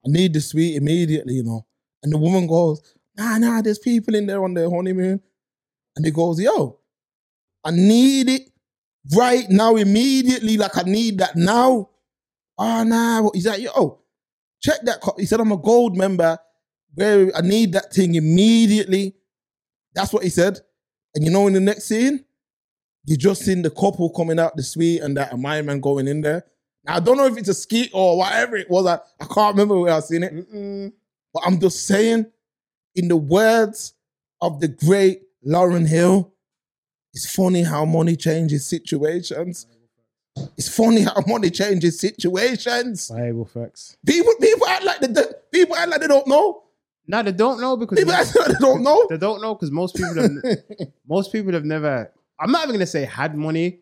I need the suite immediately, you know. And the woman goes, nah, nah, there's people in there on their honeymoon. And he goes, yo, I need it right now, immediately. Like, I need that now. Oh, nah. He's like, yo, check that. He said, I'm a gold member. Where I need that thing immediately. That's what he said. And you know, in the next scene, you just seen the couple coming out the suite and that, and my man going in there. Now, I don't know if it's a ski or whatever it was. I, I can't remember where I seen it. Mm-mm. But I'm just saying, in the words of the great Lauryn Hill, it's funny how money changes situations. It's funny how money changes situations. Bible facts. People, people act like they, people act like they don't know. No, they don't know because people most, act like they don't know. They don't know because most people have most people have never. I'm not even gonna say had money.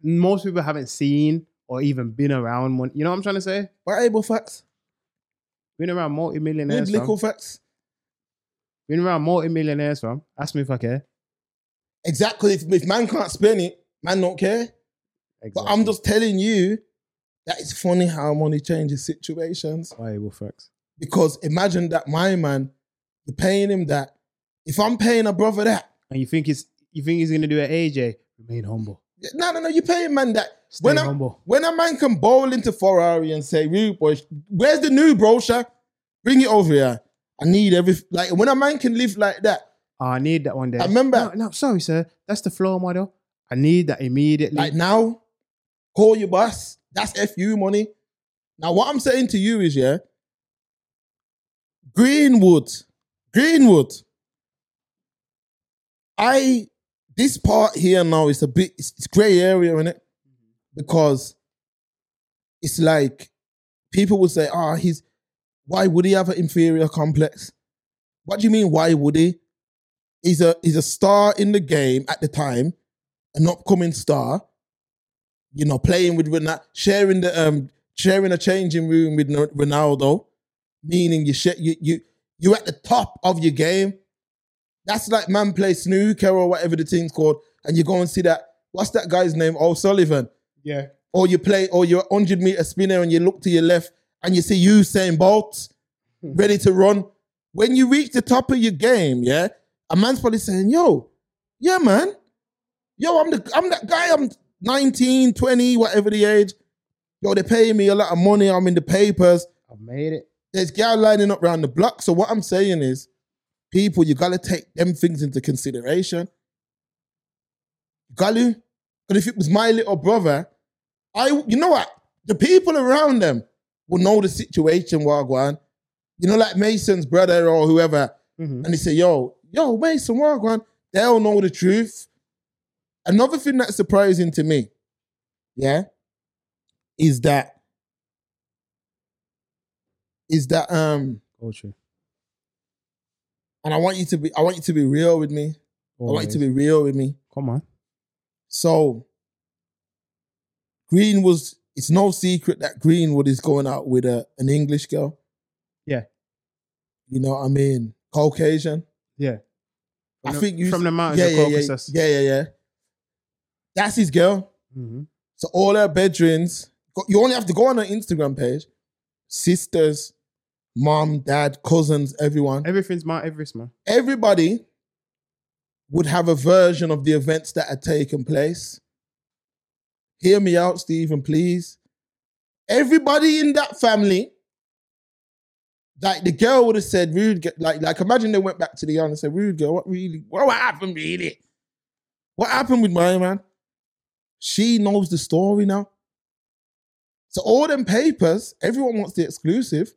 Most people haven't seen or even been around money. You know what I'm trying to say? Bible facts. Been around multi-millionaires. Biblical facts. Been around multi-millionaires, fam. Ask me if I care. Exactly. If, if man can't spend it, man don't care. Exactly. But I'm just telling you that it's funny how money changes situations. Why, well, facts. Because imagine that my man, you're paying him that. If I'm paying a brother that, and you think he's you think he's gonna do an A J, remain humble. No, no, no. You're paying man that. Stay when humble. A, when a man can bowl into Ferrari and say, "Rude boy, where's the new brochure? Bring it over here. I need everything." Like when a man can live like that, oh, I need that one day. I remember. No, no, sorry, sir. That's the floor model. I need that immediately. Like now. Call your boss. That's F U money. Now, what I'm saying to you is, yeah, Greenwood, Greenwood. I, this part here now is a bit, it's, it's grey area, innit? Because it's like, people will say, ah, oh, he's, why would he have an inferior complex? What do you mean, why would he? He's a, he's a star in the game at the time, an upcoming star. You know, playing with Ronaldo, sharing the um, sharing a changing room with Ronaldo, meaning you sh- you you you're at the top of your game. That's like man play snooker or whatever the thing's called, and you go and see that. What's that guy's name? O'Sullivan. Yeah. Or you play, or you're a hundred meter spinner, and you look to your left, and you see Usain Bolt ready to run. When you reach the top of your game, yeah, a man's probably saying, "Yo, yeah, man, yo, I'm the I'm that guy. I'm." nineteen, twenty, whatever the age. Yo, they're paying me a lot of money. I'm in the papers. I made it. There's gal lining up around the block. So what I'm saying is, people, you gotta take them things into consideration. Galu. But if it was my little brother, I, you know what? The people around them will know the situation, Wagwan. You know, like Mason's brother or whoever. Mm-hmm. And they say, yo, yo, Mason, Wagwan. They'll know the truth. Another thing that's surprising to me, yeah, is that, is that, um, culture. And I want you to be, I want you to be real with me. Always. I want you to be real with me. Come on. So, Green was, it's no secret that Greenwood is going out with a, an English girl. Yeah. You know what I mean? Caucasian. Yeah. I no, think you... From the mountains yeah, of yeah, Caucasus. Yeah, yeah, yeah. That's his girl. Mm-hmm. So all her bedrooms... You only have to go on her Instagram page. Sisters, mom, dad, cousins, everyone. Everything's my Everest, man. Everybody would have a version of the events that had taken place. Hear me out, Stephen, please. Everybody in that family... Like the girl would have said, "Rude." Like, like imagine they went back to the young and said, "Rude girl, what really? What, what happened really? What happened with my man?" She knows the story now. So all them papers, everyone wants the exclusive.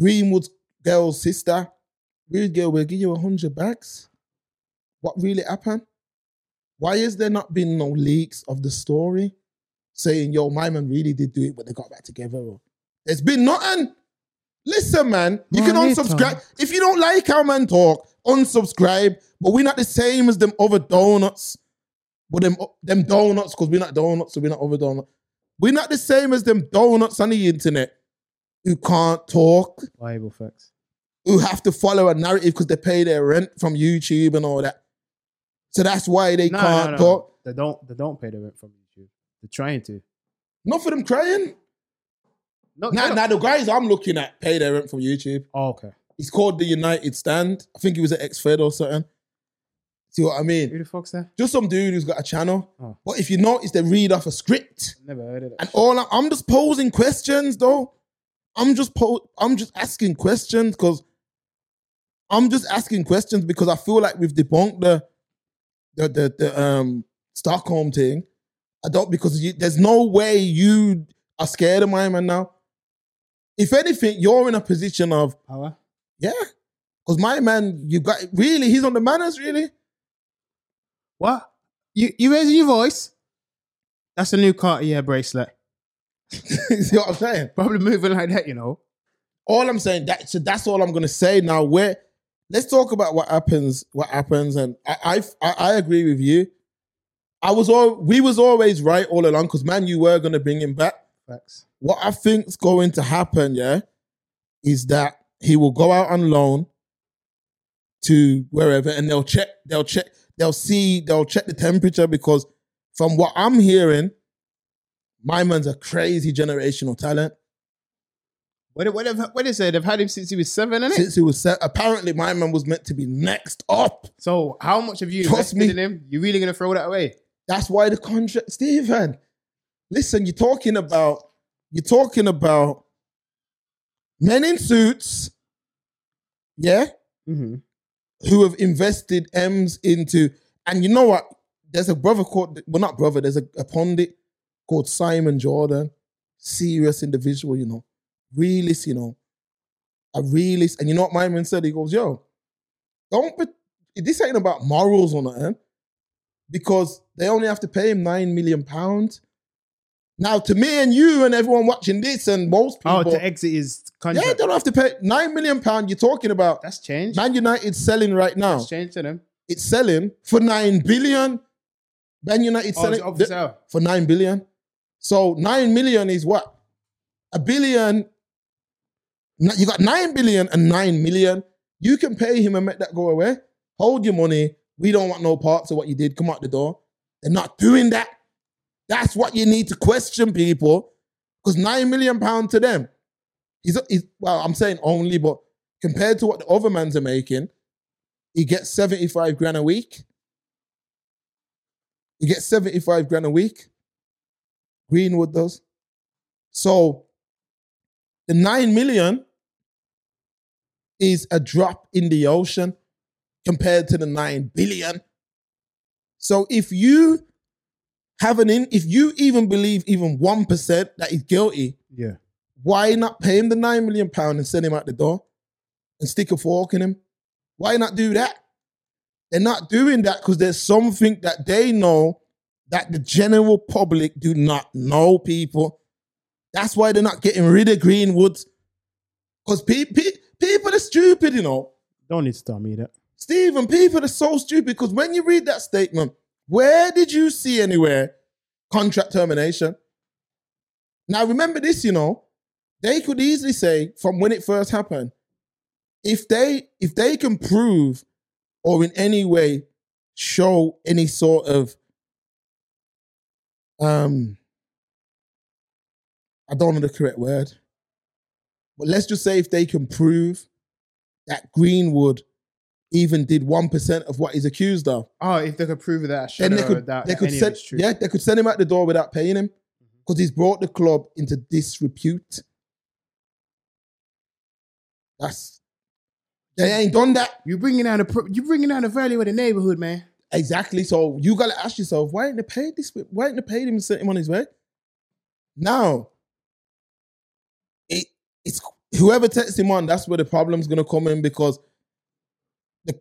Greenwood's girl's sister, "Rude girl, we'll give you a hundred bags. What really happened? Why is there not been no leaks of the story saying, yo, my man really did do it, but they got back together? There's been nothing." Listen, man, you can unsubscribe. If you don't like how man talk, unsubscribe. But we're not the same as them other donuts. But them, them donuts, because we're not donuts, so we're not other donuts. We're not the same as them donuts on the internet who can't talk. Bible facts. Who have to follow a narrative because they pay their rent from YouTube and all that. So that's why they no, can't no, no. talk. They don't, they don't pay their rent from YouTube. They're trying to. Not for them trying. No, now, now, the guys I'm looking at pay their rent from YouTube. Oh, okay. It's called the United Stand. I think he was at X-Fed or something. See what I mean? Who the fuck's that? Just some dude who's got a channel. Oh. But if you notice, they read off a script. Never heard of that. And shit. all I, I'm just posing questions, though. I'm just po- I'm just asking questions because I'm just asking questions because I feel like we've debunked the the the, the um Stockholm thing. I don't because you, there's no way you are scared of my man now. If anything, you're in a position of power. Yeah. Because my man, you got really, he's on the manners, really. What? You you raising your voice? That's a new Cartier bracelet. See what I'm saying? Probably moving like that, you know. All I'm saying, that so that's all I'm gonna say now. Where let's talk about what happens, what happens, and I I, I agree with you. I was all we was always right all along, because man, you were gonna bring him back. Facts. What I think's going to happen, yeah, is that he will go out on loan to wherever, and they'll check, they'll check, they'll see, they'll check the temperature, because from what I'm hearing, my man's a crazy generational talent. What what have what is it? They've had him since he was seven, innit? Since he was seven. Apparently, my man was meant to be next up. So, how much have you Trust invested me. in him? You're really gonna throw that away? That's why the contract, Stephen. Listen, you're talking about, you're talking about men in suits, yeah? Mm-hmm. Who have invested M's into, and you know what? There's a brother called, well not brother, there's a, a pundit called Simon Jordan, serious individual, you know, realist, you know, a realist. And you know what my man said? He goes, yo, don't, put, this ain't about morals or nothing, because they only have to pay him nine million pounds. Now, to me and you and everyone watching this and most people... Oh, to exit his contract. Yeah, they don't have to pay nine million pounds. You're talking about... That's changed. Man United's selling right now. That's changed to them. It's selling for nine billion pounds. Man United's oh, selling it's up for, sale. for nine billion pounds. So nine million pounds is what? A billion... You got nine billion pounds and nine million pounds. You can pay him and make that go away. Hold your money. We don't want no parts of what you did. Come out the door. They're not doing that. That's what you need to question, people, because nine million pounds to them is, is, well, I'm saying only, but compared to what the other mans are making, he gets seventy-five grand a week. He gets seventy-five grand a week. Greenwood does. So the nine million is a drop in the ocean compared to the nine billion. So if you... Have an in, if you even believe even one percent that he's guilty, yeah. Why not pay him the nine million pounds and send him out the door and stick a fork in him? Why not do that? They're not doing that because there's something that they know that the general public do not know, people. That's why they're not getting rid of Greenwood. Because pe- pe- people are stupid, you know. Don't need to tell me that. Stephen, people are so stupid because when you read that statement, where did you see anywhere contract termination. Now, remember this, you know, they could easily say from when it first happened, if they if they can prove or in any way show any sort of, um, I don't know the correct word, but let's just say if they can prove that Greenwood even did one percent of what he's accused of. Oh, if they could prove that, then they could, that, they could send, yeah, they could send him out the door without paying him because he's brought the club into disrepute. That's, they ain't done that. You're bringing down the, you're bringing down the value of the neighborhood, man. Exactly. So you got to ask yourself, why ain't they paid this? Why ain't they paid him and sent him on his way? Now, it, it's whoever texts him on, that's where the problem's going to come in because the,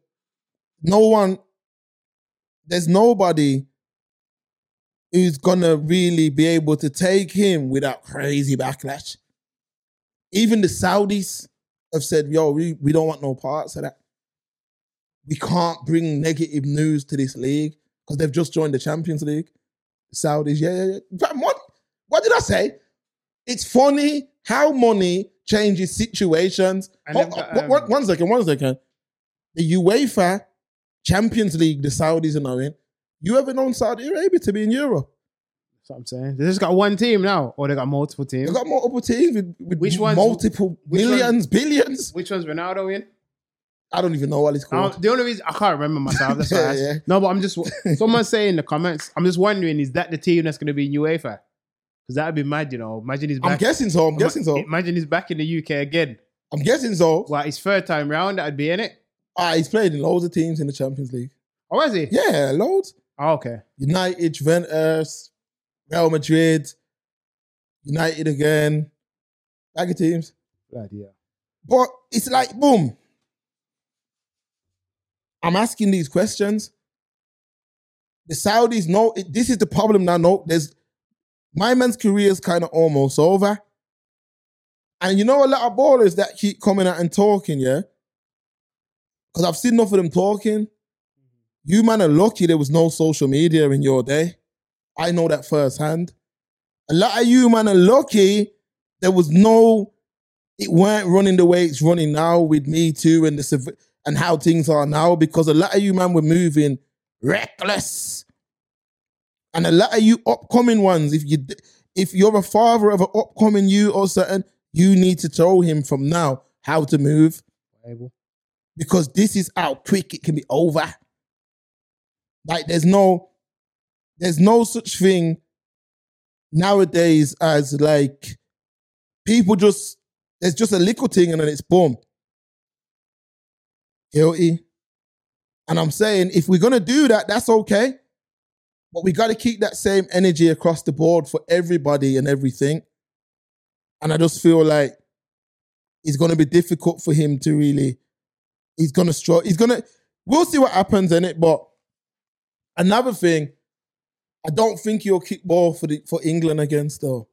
no one, there's nobody who's going to really be able to take him without crazy backlash. Even the Saudis have said, yo, we, we don't want no parts of that. We can't bring negative news to this league because they've just joined the Champions League. The Saudis, yeah, yeah, yeah. What, what did I say? It's funny how money changes situations. Hold, got, um, one, one second, one second. The UEFA Champions League, the Saudis are now in. You ever known Saudi Arabia to be in Europe? That's what I'm saying. They just got one team now, or they got multiple teams? They got multiple teams with, with which ones, multiple which millions, ones, billions. Which one's Ronaldo in? I don't even know what it's called. The only reason, I can't remember myself. That's yeah, yeah. No, but I'm just, someone say in the comments, I'm just wondering, is that the team that's going to be in UEFA? Because that would be mad, you know. Imagine he's back. I'm guessing so, I'm guessing so. Imagine he's back in the U K again. I'm guessing so. Like his third time round, that'd be in it. Ah, he's played in loads of teams in the Champions League. Oh, has he? Yeah, loads. Oh, okay. United, Juventus, Real Madrid, United again. Bag of teams. Bloody yeah. But it's like, boom. I'm asking these questions. The Saudis know, it, this is the problem now. No, there's, my man's career is kind of almost over. And you know a lot of ballers that keep coming out and talking, yeah? Because I've seen enough of them talking. You man are lucky there was no social media in your day. I know that firsthand. A lot of you man are lucky there was no, it weren't running the way it's running now with Me Too and the and how things are now because a lot of you man were moving reckless. And a lot of you upcoming ones, if, you, if you're a father of an upcoming you or certain, you need to tell him from now how to move. Because this is how quick it can be over. Like there's no, there's no such thing nowadays as like people just, there's just a little thing and then it's boom. Guilty. And I'm saying if we're going to do that, that's okay. But we got to keep that same energy across the board for everybody and everything. And I just feel like it's going to be difficult for him to really, he's going to struggle. He's going to, we'll see what happens in it, but another thing, I don't think he'll kick ball for the, for England against though.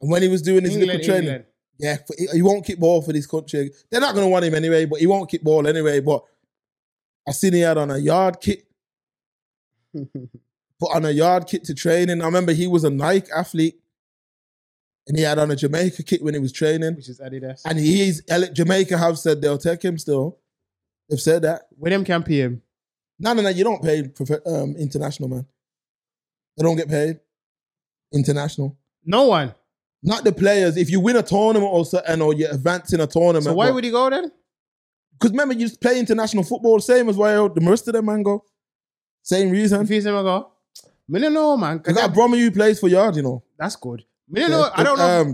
And when he was doing his England, little training, England. yeah, for, he won't kick ball for this country. They're not going to want him anyway, but he won't kick ball anyway. But I seen he had on a yard kick, put on a yard kick to training. I remember he was a Nike athlete, and he had on a Jamaica kit when he was training, which is Adidas. And he's Jamaica have said they'll take him still. They've said that. William can't pay him. No, no, no, you don't pay um, international, man. They don't get paid international. No one? Not the players. If you win a tournament or something, or you advance in a tournament. So why but, would he go then? Because remember, you play international football, same as why the rest of them, man, go. Same reason. If he's never go. I don't know, man. Because that Bromley who plays for Yard, you know. That's good. I don't know. Yeah, I don't know. Um,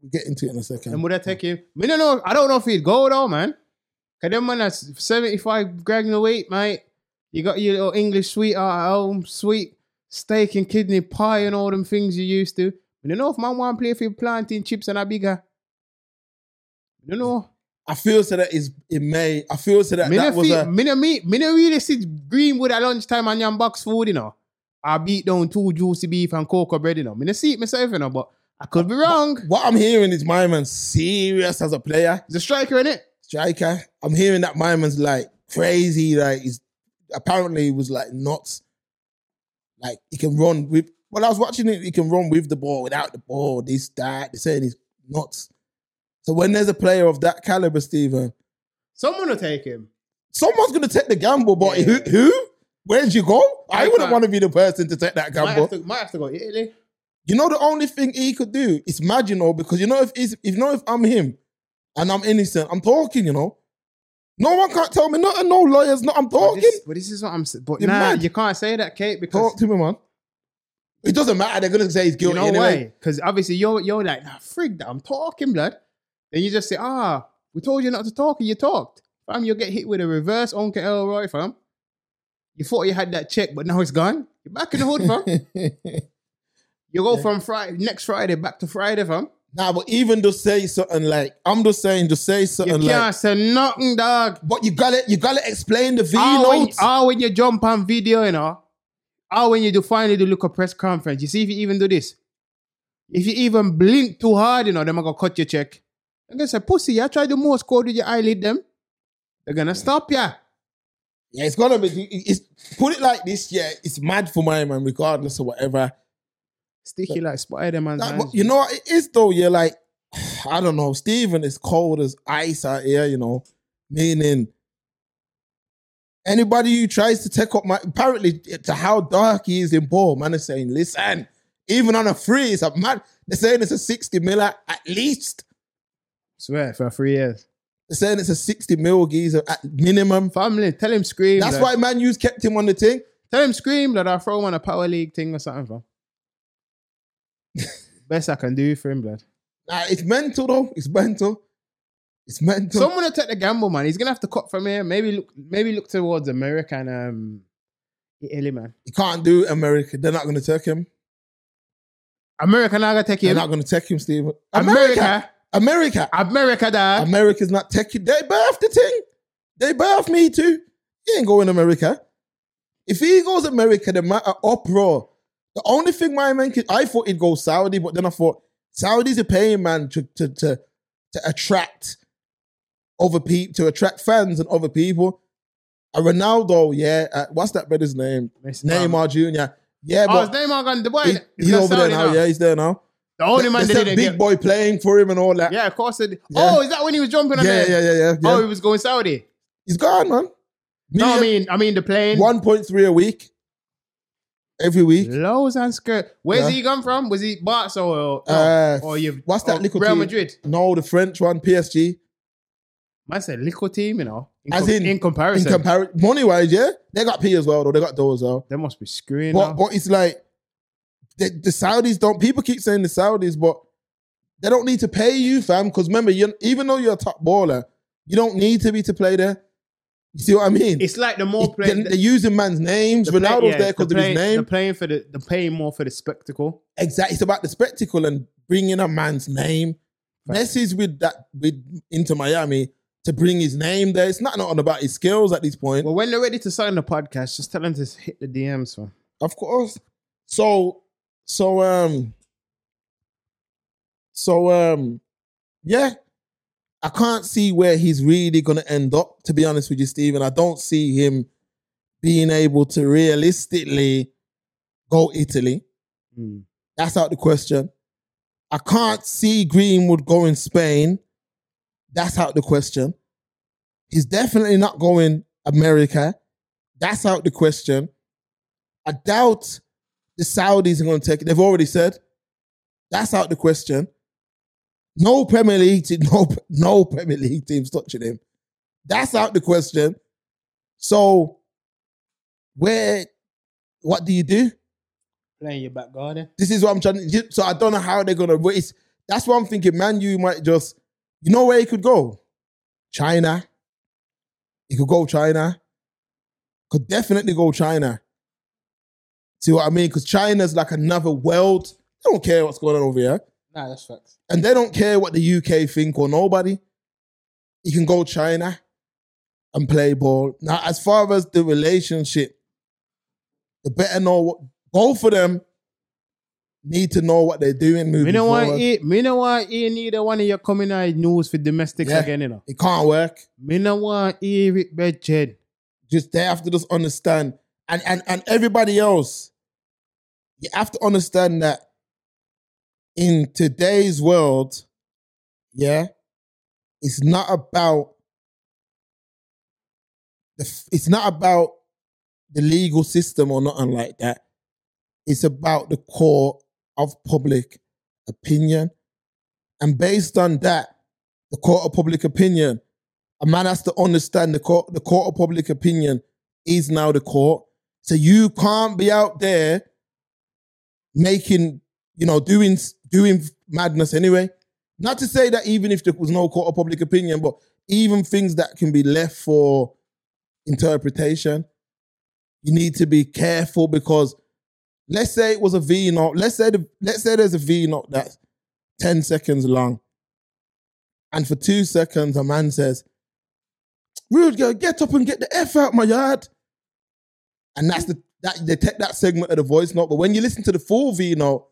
we'll get into it in a second. And would I take him? I don't know, I don't know if he'd go though, man. Because them man that's seventy-five grand a week, mate. You got your little English sweetheart at home, sweet steak and kidney pie and all them things you used to. I don't know if man want to play for planting chips and a bigger. I don't know. I feel so that is in May. I feel so that me that was feel, a... Me no really see Greenwood at lunchtime and your box food, you know. I beat down two juicy beef and cocoa bread, you know. I don't see it myself, you know, but I could be wrong. But what I'm hearing is my man serious as a player. He's a striker, innit? Striker. I'm hearing that my man's like crazy, like he's apparently he was like nuts. Like, he can run with... Well, I was watching it, he can run with the ball, without the ball, this, that. They're saying he's nuts. So when there's a player of that caliber, Stephen... Someone will take him. Someone's going to take the gamble, but yeah. who? who? Where'd you go? I, I wouldn't want to be the person to take that gamble. Might have to, might have to go to Italy. You know, the only thing he could do is marginal, because you know if he's, if you know if I'm him and I'm innocent, I'm talking. You know, no one can't tell me nothing. No lawyers. No, I'm talking. But this, but this is what I'm. But You're nah, mad. You can't say that, Kate. Because talk to me, man. It doesn't matter. They're gonna say he's guilty. You know anyway. Because obviously you're you're like, nah, frig that. I'm talking, blood. Then you just say, ah, we told you not to talk, and you talked. Fam, you'll get hit with a reverse Uncle Elroy, fam. You thought you had that check, but now it's gone. You're back in the hood, fam. You go yeah. from Friday, next Friday back to Friday, fam. Nah, but even to say something like, I'm just saying to say something like. You can't like, say nothing, dog. But you gotta, you gotta explain the video. Oh, when, oh, when you jump on video, you know. Oh, when you do finally do look a press conference. You see if you even do this. If you even blink too hard, you know, they're gonna cut your check. They're gonna say, pussy, I tried the most code with your eyelid, them. They're gonna stop ya. Yeah. yeah, it's gonna be, it's, put it like this, yeah, it's mad for my man, regardless of whatever. Sticky but, like Spider-Man. That, you know what it is though, yeah, like, I don't know, Stephen is cold as ice out here, you know, meaning anybody who tries to take up my, apparently to how dark he is in ball, man is saying, listen, even on a free, it's a mad, they're saying it's a sixty miller at least. Swear, for three years. They're saying it's a sixty mil geezer at minimum. Family, tell him scream. That's like, why Man U's kept him on the thing. Tell him scream that I throw him on a power league thing or something, bro. Best I can do for him, blood. Nah, it's mental though. It's mental. It's mental. Someone will take the gamble, man. He's gonna have to cut from here. Maybe look, maybe look towards America and um, Italy, man. He can't do America. They're not gonna take him. America not gonna take him. They're not gonna take him, Steve. America, America, America, America, dad. America's not taking. They birthed the thing. They birthed me too. He ain't going to America. If he goes America, the matter uproar. The only thing my man could, I thought he'd go Saudi, but then I thought Saudi's a paying man to to to, to attract other people, to attract fans and other people. A Ronaldo, yeah, uh, what's that brother's name? Mason Neymar Junior. Yeah, oh, but his Neymar gone to Dubai. He, he's he's over Saudi there now. now. Yeah, he's there now. The only man they, they did big boy playing for him and all that. Yeah, of course. They did. Yeah. Oh, is that when he was jumping on yeah, there? Yeah, yeah, yeah, yeah. Oh, he was going Saudi. He's gone, man. Million, no, I mean, I mean the plane. One point three a week. Every week, lows and skirt. Where's yeah. he gone from? Was he Barca or or, uh, or you? What's that little Real Madrid? Team? No, the French one, P S G. Man said little team, you know. In as com- in in comparison, in compar- money wise, yeah, they got P as well though. They got Do as well. They must be screwing. But, but it's like the, the Saudis don't. People keep saying the Saudis, but they don't need to pay you, fam. Because remember, you even though you're a top baller, you don't need to be to play there. You see what I mean? It's like the more players... They're, they're using man's names. The Ronaldo's play, yeah, there because the of his name. They're playing, for the, they're paying more for the spectacle. Exactly. It's about the spectacle and bringing a man's name. Right. Messi's with that with Inter Miami to bring his name there. It's not, not about his skills at this point. Well, when they're ready to sign the podcast, just tell them to hit the D Ms, man. Of course. So, so, um... So, um... yeah. I can't see where he's really going to end up, to be honest with you, Stephen. I don't see him being able to realistically go Italy. Mm. That's out the question. I can't see Greenwood going Spain. That's out the question. He's definitely not going America. That's out the question. I doubt the Saudis are going to take it. They've already said. That's out the question. No Premier League team, no, no Premier League teams touching him. That's out the question. So, where, what do you do? Playing your back garden. This is what I'm trying to do. So, I don't know how they're going to race. That's what I'm thinking, man. You might just, you know where he could go? China. He could go China. Could definitely go China. See what I mean? Because China's like another world. They don't care what's going on over here. Nah, that's facts. And they don't care what the U K think or nobody. You can go China and play ball. Now, as far as the relationship, the better know what both of them need to know what they're doing moving forward. Me no want hear neither one of you coming out news for domestics yeah, again, you know. It can't work. Me no want hear it, Richard. Just they have to just understand. And and and everybody else, you have to understand that in today's world, yeah, it's not about the, it's not about the legal system or nothing like that. It's about the core of public opinion. And based on that, the court of public opinion, a man has to understand the court, the court of public opinion is now the court. So you can't be out there making, you know, doing doing madness anyway. Not to say that even if there was no court of public opinion, but even things that can be left for interpretation, you need to be careful because let's say it was a V-note. Let's say the, let's say there's a V-note that's ten seconds long. And for two seconds, a man says, "Rude girl, get up and get the F out my yard." And that's the that they take that segment of the voice note. But when you listen to the full V-note,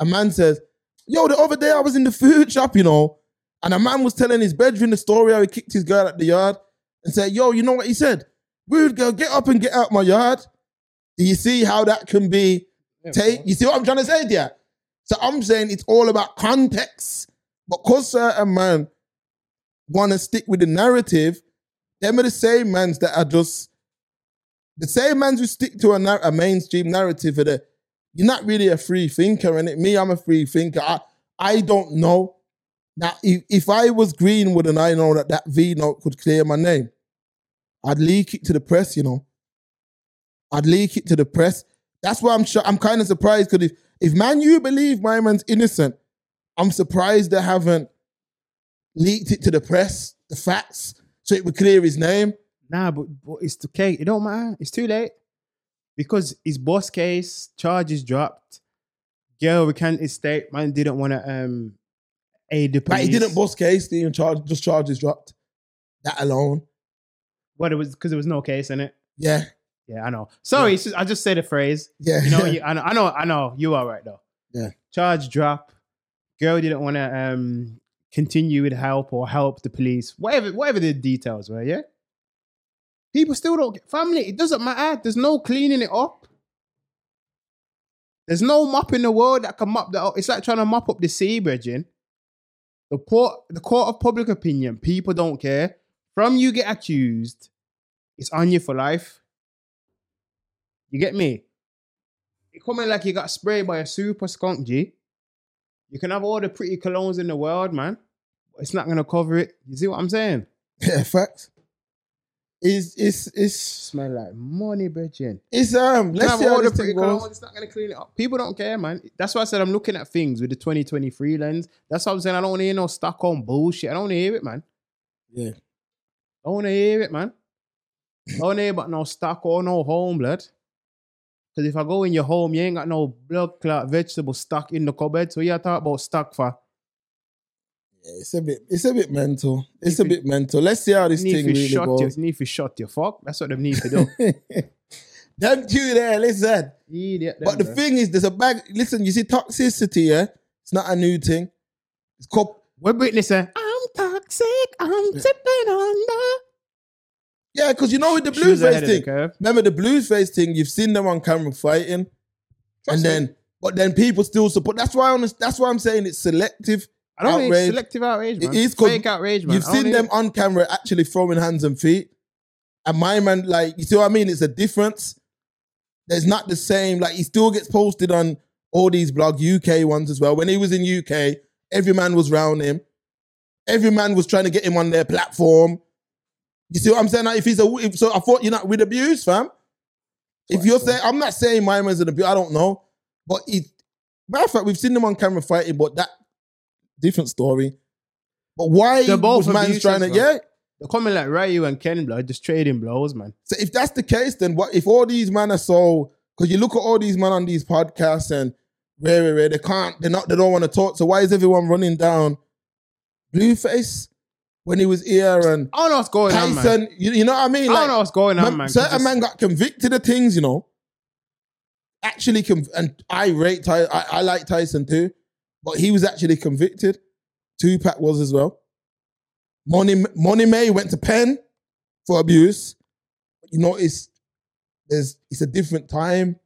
a man says, "Yo, the other day I was in the food shop, you know, and a man was telling his bedroom the story how he kicked his girl at the yard and said, 'Yo, you know what he said? Rude girl, get up and get out my yard.'" Do you see how that can be taken? You see what I'm trying to say there? So I'm saying it's all about context. Because certain man want to stick with the narrative, them are the same mans that are just, the same mans who stick to a, nar- a mainstream narrative. Of the, you're not really a free thinker, innit? Me, I'm a free thinker. I, I don't know. Now, if, if I was Greenwood and I know that that V-note could clear my name, I'd leak it to the press, you know. I'd leak it to the press. That's why I'm sh- I'm kind of surprised, because if, if man, you believe my man's innocent, I'm surprised they haven't leaked it to the press, the facts, so it would clear his name. Nah, but, but it's okay. It don't matter. It's too late. Because his boss case, charges dropped. Girl recanted state. Man didn't want to um, aid the police. But he didn't boss case. He didn't charge, just charges dropped. That alone. Well, it was because there was no case in it. Yeah. Yeah, I know. Sorry, yeah. It's just, I just said a phrase. Yeah. You know, you, I know, I know, I know. You are right, though. Yeah. Charge drop. Girl didn't want to um, continue with help or help the police. Whatever whatever the details were, yeah? People still don't get... Family, it doesn't matter. There's no cleaning it up. There's no mop in the world that can mop that up. It's like trying to mop up the sea, bridging. The court, the court of public opinion, people don't care. From you get accused, it's on you for life. You get me? It coming like you got sprayed by a super skunk, G. You can have all the pretty colognes in the world, man. It's not going to cover it. You see what I'm saying? Yeah, facts. It's, it's, it's... Smell like money, bitchin'. It's, um... Let's see all the pretty colognes. It's not going to clean it up. People don't care, man. That's why I said I'm looking at things with the twenty twenty-three lens. That's what I'm saying. I don't want to hear no Stockholm bullshit. I don't want to hear it, man. Yeah. I don't want to hear it, man. I don't want to hear about no Stockholm, no home, blood. Because if I go in your home, you ain't got no blood clot vegetable stock in the cupboard. So you talk about stock for. Yeah, it's a bit, it's a bit mental. It's need a bit mental. Let's see how this thing really shot goes. You need to shut your fuck. That's what they need to do. Them two there, listen. Idiot, them, but the bro. Thing is, there's a bag. Listen, you see toxicity, yeah? It's not a new thing. It's called... We're witnessing. I'm toxic. I'm tipping on the... Yeah, because you know with the Blueface thing, the remember the Blueface thing, you've seen them on camera fighting. Trust and then, me. But then people still support. That's why I'm, that's why I'm saying it's selective I don't outrage. It's selective outrage, man. It is fake outrage, man. You've seen them it. on camera actually throwing hands and feet. And my man, like, you see what I mean? It's a difference. There's not the same, like, he still gets posted on all these blog U K ones as well. When he was in U K, every man was round him. Every man was trying to get him on their platform. You see what I'm saying? Like if he's a, if, so I thought you're not with abuse, fam. If right, you're so. saying, I'm not saying my man's an abuse, I don't know. But it, matter of fact, we've seen them on camera fighting, but that, different story. But why They're both was man's trying to, bro. yeah? They're coming like Ryu and Ken, blood, just trading blows, man. So if that's the case, then what, if all these men are so, because you look at all these men on these podcasts and rare, rare, rare, they can't, they're not, they don't want to talk. So why is everyone running down Blueface? When he was here and... I don't know what's going Tyson, on, man. You, you know what I mean? Like, I don't know what's going on, man. man certain just... man got convicted of things, you know. Actually, conv- and I rate Tyson. I, I like Tyson too. But he was actually convicted. Tupac was as well. Money, Money May went to pen for abuse. You notice there's it's a different time.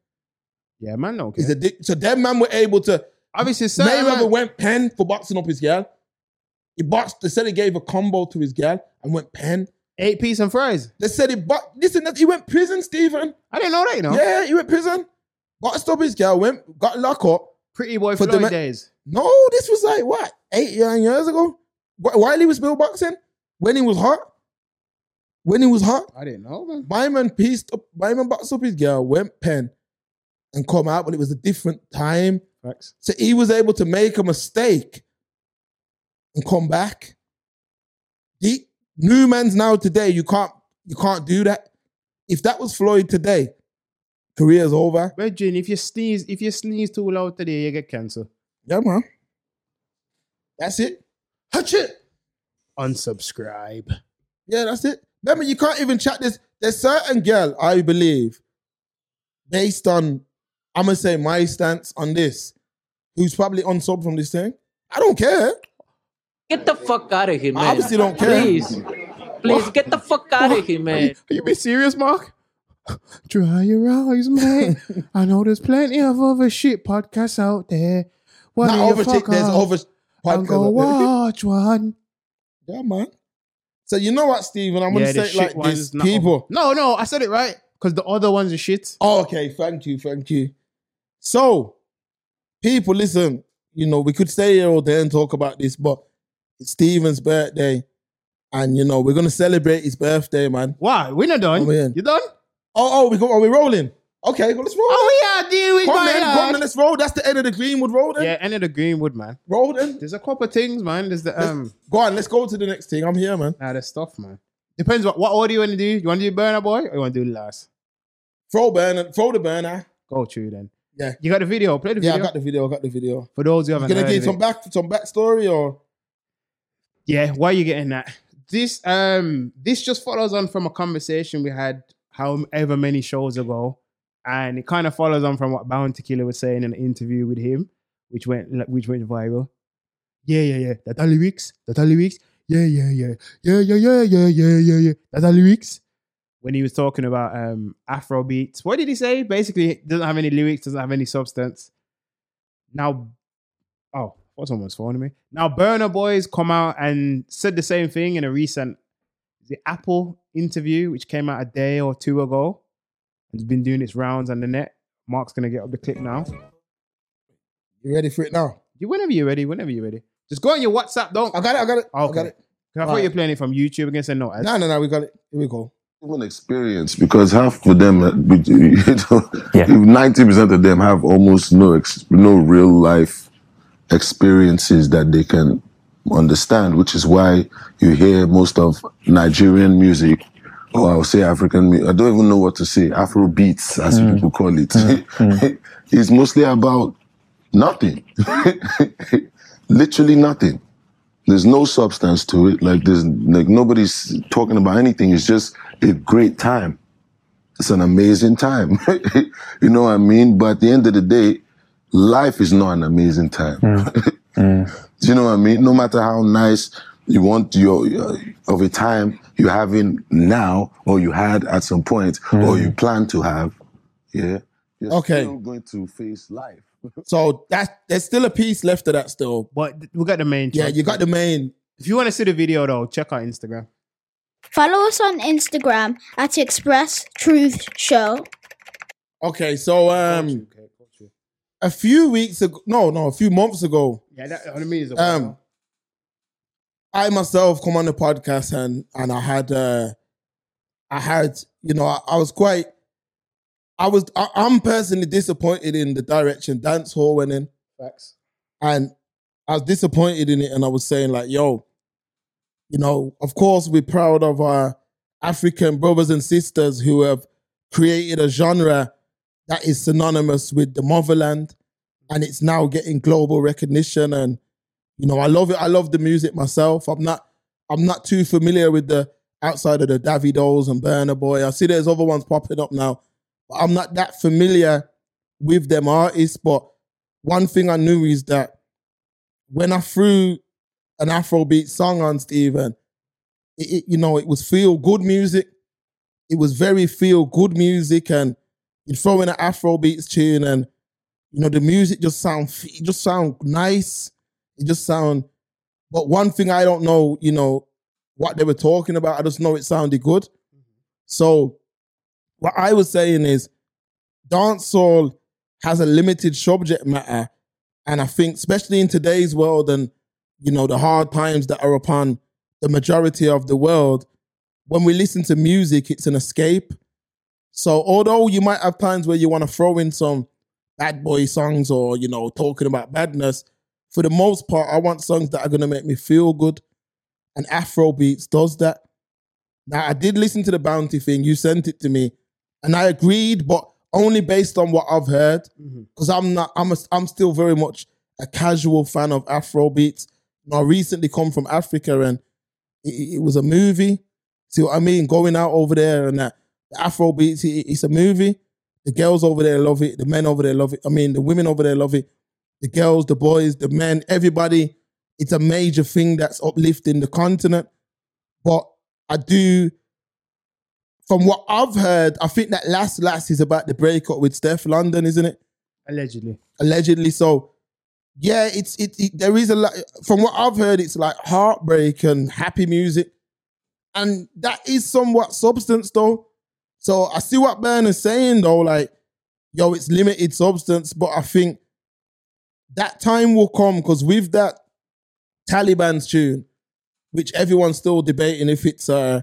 Yeah, man, don't care. He's a dick. So them man were able to. Obviously, Mayweather man. went pen for boxing up his girl. He boxed. They said he gave a combo to his girl and went pen. Eight piece and fries. They said he boxed. Listen, he went prison, Stephen. I didn't know that, you know. Yeah, he went prison. Boxed up his girl, went, got locked up. Pretty boy for those days. No, this was like, what, eight, nine years ago? While he was still boxing? When he was hot? When he was hot? I didn't know, man. Byron pieced up, Byron boxed up his girl, went pen, and come out, but it was a different time. Thanks. So he was able to make a mistake and come back. The new man's now today, you can't, you can't do that. If that was Floyd today, career's over. Virgin, if you sneeze, if you sneeze too loud today, you get cancer. Yeah, man. That's it. Touch it. Unsubscribe. Yeah, that's it. Remember, you can't even chat this. There's certain girl, I believe, based on, I'm going to say my stance on this, who's probably unsubbed from this thing. I don't care. Get the fuck out of here, man. I obviously don't care. Please. Please, what? Get the fuck out what? of here, man. Are you, are you being serious, Mark? Dry your eyes, mate. I know there's plenty of other shit podcasts out there. What Not over shit, there's over podcasts. I'm gonna watch one. Yeah, man. So you know what, Stephen? I'm yeah, gonna say it like this, people. No, no, I said it right. Because the other ones are shit. Oh, okay, thank you, thank you. So, people, listen, you know, we could stay here all day and talk about this, but it's Stephen's birthday. And, you know, we're going to celebrate his birthday, man. Why? We're not done. You done? Oh, oh, we go, are we rolling? Okay, well, let's roll. Oh, yeah, dude, we got it. Come on, let's roll. That's the end of the Greenwood roll, then. Yeah, end of the Greenwood, man. Roll, then. There's a couple of things, man. There's the... um. Let's, go on, let's go to the next thing. I'm here, man. Nah, there's stuff, man. Depends what, what order you want to do. You want to do Burna Boy or you want to do last? Throw Burna, throw the Burna. Go through then. Yeah. You got the video? Play the video. Yeah, I got the video, I got the video. For those who haven't heard of it. You going to give some back, some backstory or? Yeah, why are you getting that? This um, this just follows on from a conversation we had however many shows ago. And it kind of follows on from what Bounty Killer was saying in an interview with him, which went which went viral. Yeah, yeah, yeah. That's all lyrics. That's all lyrics. Yeah, yeah, yeah, yeah, yeah, yeah, yeah, yeah, yeah, yeah. That's the lyrics. When he was talking about um, Afrobeats, what did he say? Basically, it doesn't have any lyrics, doesn't have any substance. Now, oh, what's someone's phoning me? Now, Burna Boy's come out and said the same thing in a recent the Apple interview, which came out a day or two ago. It's been doing its rounds on the net. Mark's gonna get up the clip now. You ready for it now? You whenever you're ready, whenever you're ready. Just go on your WhatsApp, don't. I got it, I got it. Okay. I got it. I thought right. you were playing it from YouTube against a no. No, no, no, we got it. Here we go. Even experience, because half of them, you know, yeah. ninety percent of them have almost no ex- no real life experiences that they can understand, which is why you hear most of Nigerian music, or I'll say African music, I don't even know what to say, Afro beats, as mm. people call it. Mm. Mm. It's mostly about nothing. Literally nothing. There's no substance to it. Like there's like nobody's talking about anything. It's just a great time. It's an amazing time. You know what I mean? But at the end of the day, life is not an amazing time. Mm. Mm. Do you know what I mean? No matter how nice you want your uh, of a time you're having now, or you had at some point, mm. or you plan to have, yeah, you're okay. still going to face life. So that there's still a piece left of that still. But we got the main track. Yeah, you got the main. If you want to see the video though, check out Instagram. Follow us on Instagram at Express Truth Show. Okay, so um okay, okay, okay. a few weeks ago no, no, a few months ago. Yeah, that what I mean is a um while. I myself come on the podcast and and I had uh I had, you know, I, I was quite I was, I, I'm personally disappointed in the direction dance hall went in. Facts. And I was disappointed in it, and I was saying like, yo, you know, of course we're proud of our African brothers and sisters who have created a genre that is synonymous with the motherland, and it's now getting global recognition. And, you know, I love it. I love the music myself. I'm not, I'm not too familiar with the outside of the Davidos and Burna Boy. I see there's other ones popping up now. I'm not that familiar with them artists, but one thing I knew is that when I threw an Afrobeat song on Stephen, it, it, you know, it was feel good music. It was very feel good music, and You'd throw in an Afrobeats tune and, you know, the music just sound, it just sound nice. It just sound, but one thing I don't know, you know, what they were talking about. I just know it sounded good. Mm-hmm. So what I was saying is dancehall has a limited subject matter. And I think, especially in today's world and, you know, the hard times that are upon the majority of the world, when we listen to music, it's an escape. So although you might have times where you want to throw in some bad boy songs or, you know, talking about badness, for the most part, I want songs that are going to make me feel good. And Afrobeats does that. Now, I did listen to the Bounty thing. You sent it to me. And I agreed, but only based on what I've heard. Because mm-hmm. I'm not, I'm a, I'm still very much a casual fan of Afrobeats. Now, I recently come from Africa and it, it was a movie. See what I mean? Going out over there and that. The Afrobeats, it, it's a movie. The girls over there love it. The men over there love it. I mean, the women over there love it. The girls, the boys, the men, everybody. It's a major thing that's uplifting the continent. But I do, from what I've heard, I think that last last is about the breakup with Steph London, isn't it? Allegedly. Allegedly. So, yeah, it's it, it there is a lot. From what I've heard, it's like heartbreak and happy music. And that is somewhat substance, though. So I see what Burna's saying, though, like, yo, it's limited substance. But I think that time will come because with that, Taliban's tune, which everyone's still debating if it's uh,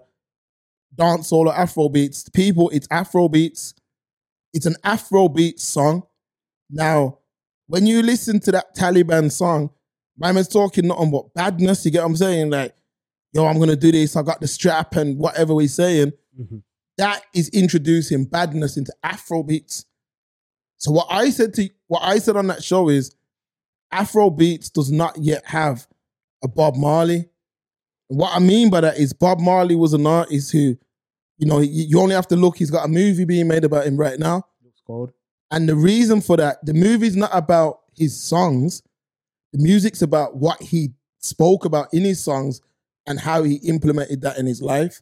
dancehall or Afrobeats. People, it's Afrobeats. It's an Afrobeat song. Now, when you listen to that Taliban song, my man's talking nothing but badness. You get what I'm saying? Like, yo, I'm going to do this. I got the strap and whatever he's saying. Mm-hmm. That is introducing badness into Afrobeats. So what I said to what I said on that show is Afrobeats does not yet have a Bob Marley. What I mean by that is Bob Marley was an artist who, you know, you only have to look, he's got a movie being made about him right now. Looks cold. And the reason for that, the movie's not about his songs. The music's about what he spoke about in his songs and how he implemented that in his life.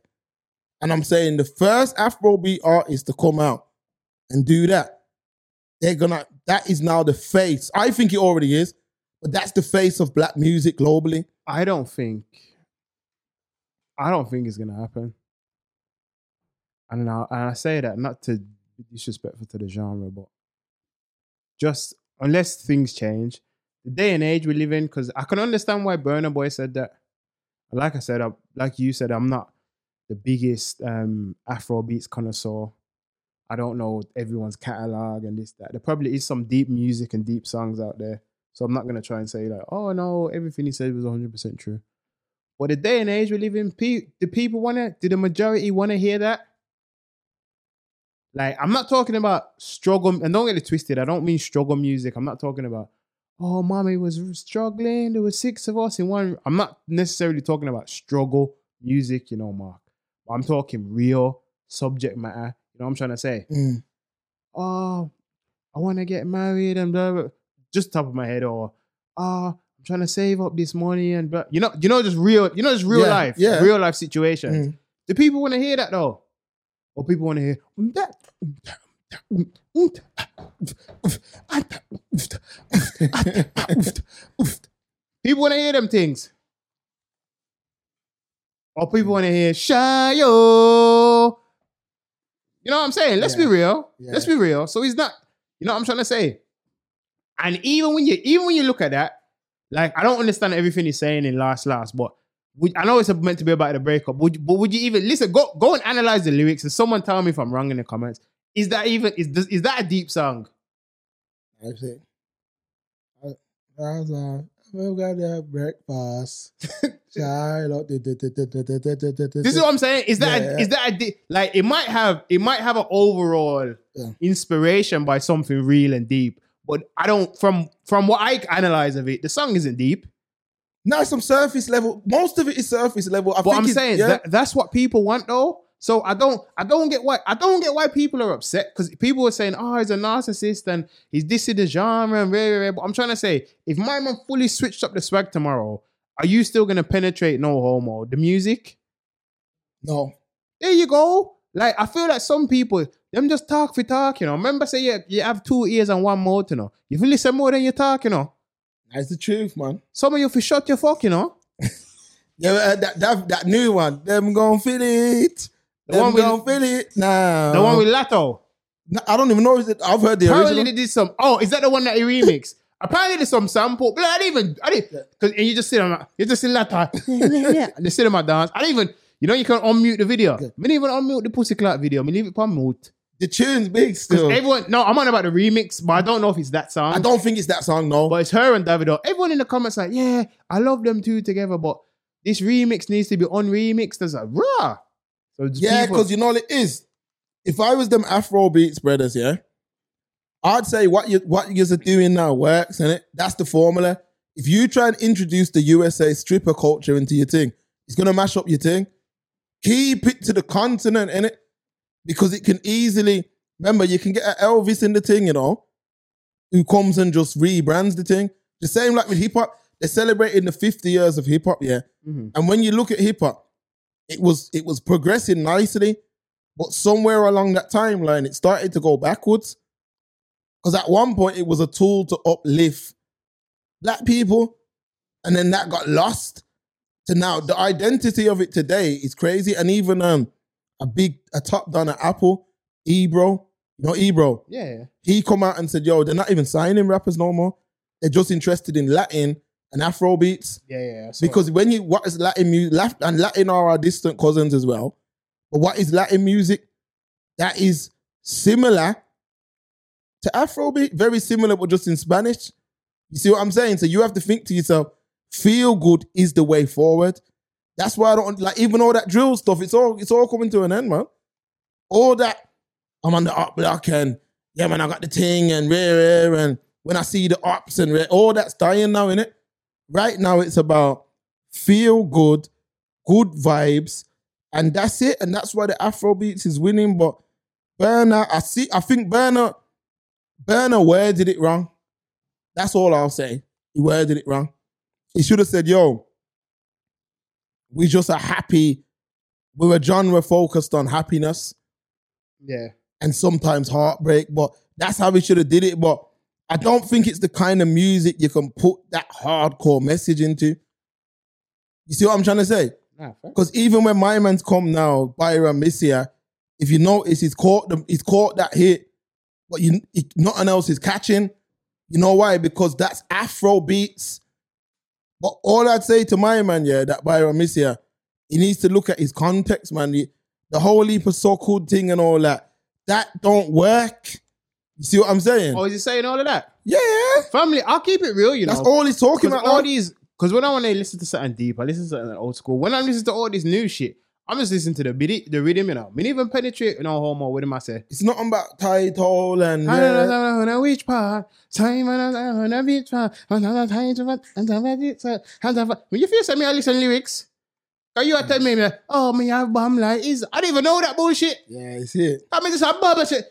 And I'm saying the first Afrobeat artist to come out and do that, they're gonna, that is now the face. I think it already is. But that's the face of black music globally. I don't think, I don't think it's gonna happen. I don't know, and I say that not to be disrespectful to the genre, but just unless things change, the day and age we live in. Because I can understand why Burna Boy said that. Like I said, I, like you said, I'm not the biggest um, Afrobeats connoisseur. I don't know everyone's catalog and this that. There probably is some deep music and deep songs out there. So I'm not going to try and say like, oh no, everything he said was one hundred percent true. But the day and age we live in, pe- do people want to, do the majority want to hear that? Like, I'm not talking about struggle, and don't get it twisted, I don't mean struggle music. I'm not talking about, oh, mommy was struggling, there were six of us in one. I'm not necessarily talking about struggle music, you know, Mark. I'm talking real subject matter. You know what I'm trying to say? Mm. Oh, I want to get married and blah, blah, blah. Just top of my head, or ah, oh, I'm trying to save up this money, and but you know, you know, just real, you know, just real yeah, life, yeah. real life situations. Mm. Do people want to hear that though, or people want to hear that? People want to hear them things, or people want to hear Shayo. You know what I'm saying? Let's yeah. be real. Yeah. Let's be real. So he's not. You know what I'm trying to say. And even when you even when you look at that, like, I don't understand everything he's saying in Last Last, but would, I know it's meant to be about the breakup, would you, but would you even, listen, go go and analyze the lyrics and someone tell me if I'm wrong in the comments. Is that even, is this, is that a deep song? That's it. I, I was like, we've got that breakfast. This is what I'm saying. Is that, yeah, a, yeah. is that a deep, like, it might have, it might have an overall yeah. inspiration by something real and deep. But I don't, from from what I analyze of it, the song isn't deep. No, it's some surface level. Most of it is surface level. I but think I'm saying yeah. that, that's what people want, though. So I don't, I don't get why, I don't get why people are upset, because people are saying, "Oh, he's a narcissist and he's dissing the genre and rare, rare." But I'm trying to say, if my man fully switched up the swag tomorrow, are you still gonna penetrate No Homo the music? No. There you go. Like, I feel like some people, them just talk for talk, you know. Remember, say you, you have two ears and one mouth, you know. You listen more than you talk, you know. That's the truth, man. Some of you for shut your fuck, you know. Yeah, that, that that new one, them gonna feel it. The them one we gonna feel it now. The one with Latto. No, I don't even know. If it, I've heard the Apparently original. They did some. Oh, is that the one that he remixed? Apparently there's some sample. I didn't even. I didn't. Cause and you just sit on. You just sit Latto. They sit on my dance. I didn't even. You know you can unmute the video. Okay. Me even unmute the pussy clock video. Me leave it on mute. The tune's big still. Everyone, no, I'm on about the remix, but I don't know if it's that song. I don't think it's that song, no. But it's her and Davido. Everyone in the comments like, yeah, I love them two together, but this remix needs to be unremixed. There's like, rah. So yeah, because you know what it is. If I was them Afrobeats brothers, yeah, I'd say what you what you're doing now works, innit? That's the formula. If you try and introduce the U S A stripper culture into your thing, it's gonna mash up your thing. Keep it to the continent, innit? Because it can easily, remember, you can get an Elvis in the thing, you know, who comes and just rebrands the thing. The same like with hip hop, they're celebrating the fifty years of hip hop, yeah. Mm-hmm. And when you look at hip hop, it was it was progressing nicely, but somewhere along that timeline, it started to go backwards. Because at one point, it was a tool to uplift black people, and then that got lost. So now the identity of it today is crazy, and even um. A big, a top down at Apple, Ebro, you know Ebro? Yeah. He come out and said, yo, they're not even signing rappers no more. They're just interested in Latin and Afro beats. Yeah, yeah. Because it. When you, what is Latin music, and Latin are our distant cousins as well. But what is Latin music? That is similar to Afro beat, very similar, but just in Spanish. You see what I'm saying? So you have to think to yourself, feel good is the way forward. That's why I don't like even all that drill stuff. It's all it's all coming to an end, man. All that I'm on the up block and yeah, man, I got the ting and rare, rare and when I see the ups and rare, all that's dying now, innit? Right now, it's about feel good, good vibes, and that's it. And that's why the Afrobeats is winning. But Burna, I see, I think Burna, Burna worded it wrong. That's all I'll say. He worded it wrong. He should have said, yo. We just are happy. We're a genre focused on happiness. Yeah. And sometimes heartbreak, but that's how we should have did it. But I don't think it's the kind of music you can put that hardcore message into. You see what I'm trying to say? Because nah, even when my man's come now, Byron Messia, if you notice, he's caught them, he's caught that hit, but you, it, nothing else is catching. You know why? Because that's Afro beats. But all I'd say to my man, yeah, that Byron Messia, he needs to look at his context, man. He, the whole heap of so-called thing and all that, that don't work. You see what I'm saying? Oh, is he saying all of that? Yeah. Family, I'll keep it real, you That's know. That's all he's talking about. All these, because when I want to listen to something deep, I listen to something old school. When I listen to all this new shit, I'm just listening to the beat, the rhythm, you know. I mean, even penetrate, you know, homo with him, I say. It's not about title and... I don't know, I don't which part. Time, I don't know, which part. I don't know, time, I don't know, which When you feel something, I listen to lyrics. Because you are telling me, like, oh, me have bomb like is. I don't even know that bullshit. Yeah, it's it. I mean, it's a bubble shit.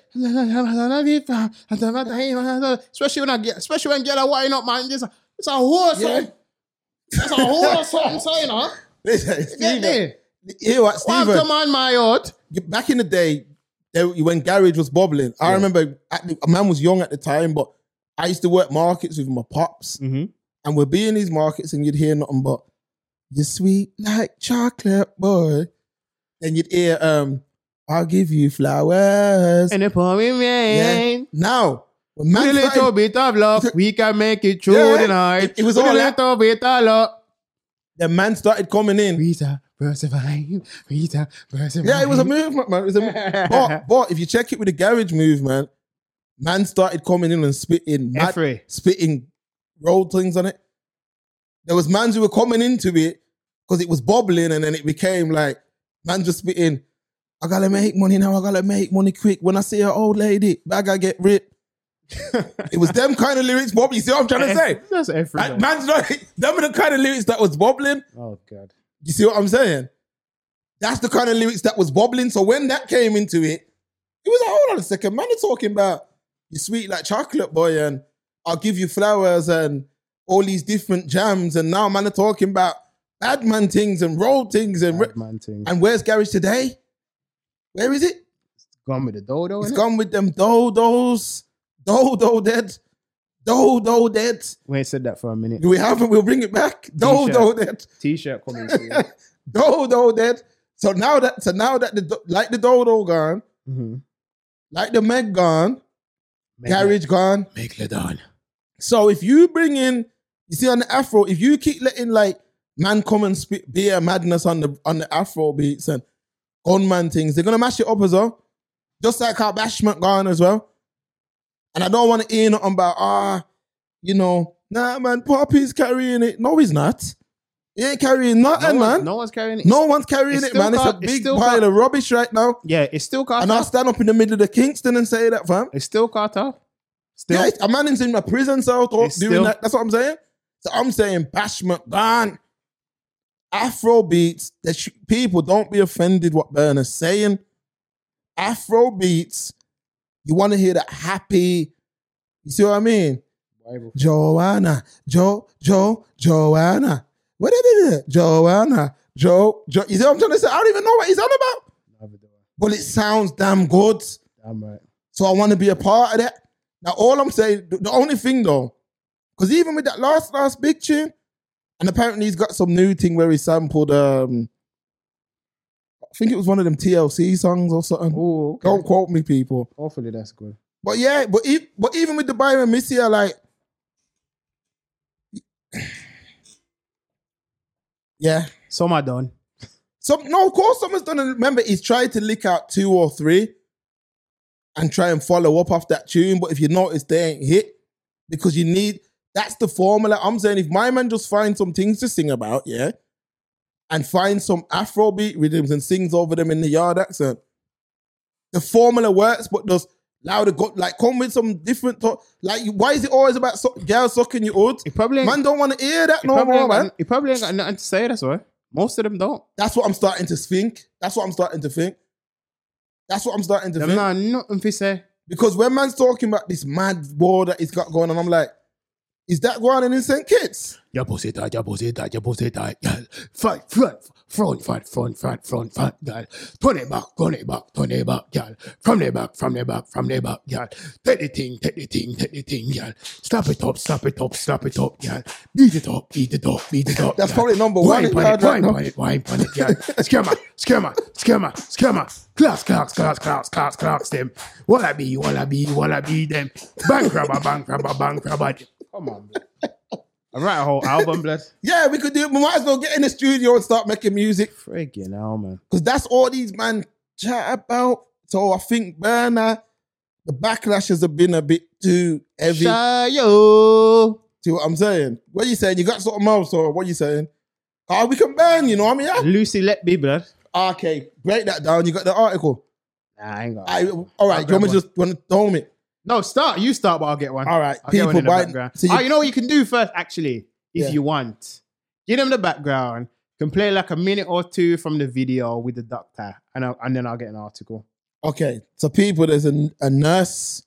Especially when I get, especially when girls are winding up, man. It's a, it's a whole song. It's a whole song, you know. Get there. You what, Stephen? Well, come on, my old. Back in the day, they, when garage was bubbling, I yeah. remember at the, a man was young at the time, but I used to work markets with my pops, mm-hmm. and we'd be in these markets, and you'd hear nothing but "You're sweet like chocolate, boy." Then you'd hear, um, "I'll give you flowers and a pouring rain." Yeah. Now, with a little bit of luck, we can make it through yeah. the night. It, it was with all a little that. Bit of luck. The man started coming in. Rita, Perseverine, Rita, Perseverine. Yeah, it was a movement, man. It was a movement. but, but if you check it with the garage movement, man started coming in and spitting mad, spitting road things on it. There was mans who were coming into it because it was bubbling and then it became like, man just spitting, I gotta make money now, I gotta make money quick. When I see an old lady, bag I get ripped. It was them kind of lyrics bobbling. You see what I'm trying to say? That's everything. Man's not, them are the kind of lyrics that was bobbling. Oh, God. You see what I'm saying? That's the kind of lyrics that was bobbling. So when that came into it, it was like, hold on a second. Man is talking about you're sweet like chocolate, boy, and I'll give you flowers and all these different jams. And now man are talking about bad man things and roll things. And, bad man things. And where's garage today? Where is it? gone with the dodo. He's gone with them dodos. Dodo dead. Dodo dead. We ain't said that for a minute. We haven't. We'll bring it back. Dodo dead. T-shirt coming soon. Dodo dead. So now that, so now that the like the dodo gone, mm-hmm. like the Meg gone, Meg garage gone, Megalodon. So if you bring in, you see on the Afro, if you keep letting like man come and spit beer madness on the on the Afro beats and gunman things, they're gonna mash it up as well, just like how bashment gone as well. And I don't want to hear nothing about ah, you know, nah man, Poppy's carrying it. No, he's not. He ain't carrying nothing, no one, man. No one's carrying it. No one's carrying it, man. Got, it's a big it's pile got, of rubbish right now. Yeah, it's still Carter. And I'll stand up in the middle of the Kingston and say that, fam. It's still Carter. Still. Yeah, a man is in my prison cell doing still, that. That's what I'm saying. So I'm saying bashment ban. Afrobeats, that sh- people don't be offended what Burna's saying. Afrobeats, you want to hear that happy, you see what I mean? Bible. Joanna, Jo, Jo, Joanna. What is it? Joanna, Jo, Jo. You see what I'm trying to say? I don't even know what he's on about. Never do it. But it sounds damn good. Damn right. So I want to be a part of that. Now all I'm saying, the only thing though, because even with that last, last big tune, and apparently he's got some new thing where he sampled, um, I think it was one of them T L C songs or something. Ooh, okay. Don't quote me, people. Hopefully that's good. But yeah, but, e- but even with the Byron Messia, like, yeah. Some are done. Some, no, of course someone's done. And remember, he's tried to lick out two or three and try and follow up off that tune. But if you notice, they ain't hit because you need... That's the formula. I'm saying if my man just finds some things to sing about, yeah, and finds some Afrobeat rhythms and sings over them in the yard accent, the formula works, but does louder go, like come with some different talk. Like, why is it always about so- girls sucking your oats? Man don't want to hear that no more, man. You probably ain't got nothing to say, that's why. Most of them don't. That's what I'm starting to think. That's what I'm starting to think. That's what I'm starting to them think. Nah, nothing to say. Because when man's talking about this mad war that he's got going on, I'm like, is that going on in Saint Kitts? Yeah, pussy tight, yeah, pussy tight, yeah, pussy tight. Fight, front, front, front, front, front, front, front, girl. Turn it back, turn it back, turn it back, girl. From the back, from the back, from the back, girl. Take the thing, take the thing, take the thing, girl. Slap it up, slap it up, slap it up, girl. Beat it up, beat it up, beat it up. That's probably number one. Wine on it, wine on it, wine on it, girl. Scammer, scammer, scammer, scammer. Class, class, class, class, class, class, them. Wallaby, wallaby, wallaby, them. Bank robber, bank robber, bank robber. Come on, man. I write a whole album, bless. Yeah, we could do it. We might as well get in the studio and start making music. Freaking hell, man. Because that's all these man chat about. So I think Burna, the backlash has been a bit too heavy. Shayo. See what I'm saying? What are you saying? You got something else, or what are you saying? Ah, oh, we can burn, you know what I mean? Yeah. Lucy Letby, blood. Okay, break that down. You got the article? Nah, I ain't got it. All right, you want me just want to dome it? No, start. You start, but I'll get one. All right. I'll people get one in the so you, oh, you know what you can do first, actually, if yeah. you want? Give them the background. Can play like a minute or two from the video with the doctor, and I'll, and then I'll get an article. Okay. So people, there's a, a nurse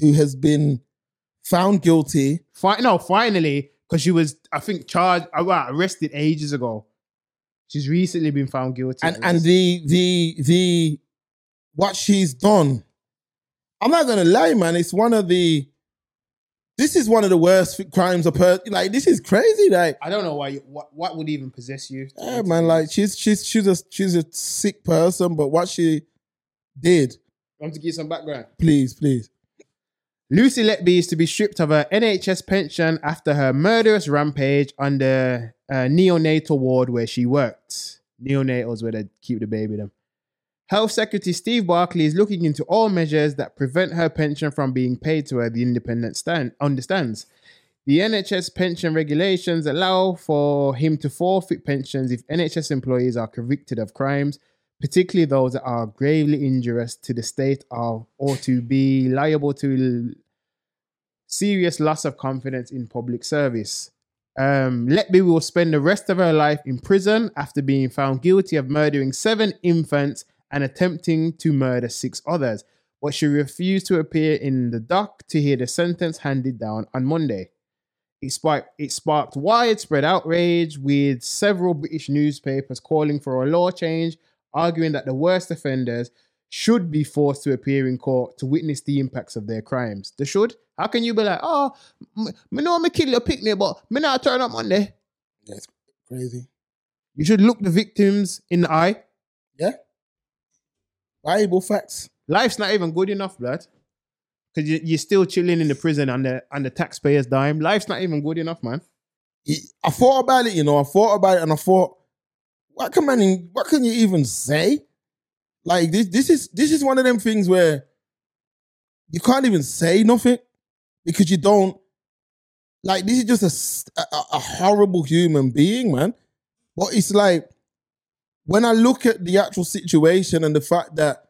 who has been found guilty. Fi- no, finally, because she was, I think, charged, uh, arrested ages ago. She's recently been found guilty. And and the the the what she's done. I'm not gonna lie, man. It's one of the. This is one of the worst crimes of her. Like, this is crazy. Like, I don't know why. You, what, what would even possess you? Yeah, man. Like, she's she's she's a she's a sick person. But what she did. I want to give some background, please, please. Lucy Letby is to be stripped of her N H S pension after her murderous rampage on the uh, neonatal ward where she worked. Neonatals where they keep the baby them. Health Secretary Steve Barclay is looking into all measures that prevent her pension from being paid to her, the Independent stand, understands. The N H S pension regulations allow for him to forfeit pensions if N H S employees are convicted of crimes, particularly those that are gravely injurious to the state of, or to be liable to serious loss of confidence in public service. Um, Letby will spend the rest of her life in prison after being found guilty of murdering seven infants and attempting to murder six others, but she refused to appear in the dock to hear the sentence handed down on Monday. It sparked, it sparked widespread outrage, with several British newspapers calling for a law change, arguing that the worst offenders should be forced to appear in court to witness the impacts of their crimes. They should. How can you be like, oh, me know me kill your picnic, but me not turn up on there? That's crazy. You should look the victims in the eye. Yeah. Viable facts. Life's not even good enough, blood. Because you, you're still chilling in the prison and the, and the taxpayers' dime. Life's not even good enough, man. I thought about it, you know. I thought about it and I thought, what can, man, what can you even say? Like, this this is this is one of them things where you can't even say nothing because you don't, like, this is just a, a, a horrible human being, man. But it's like, when I look at the actual situation and the fact that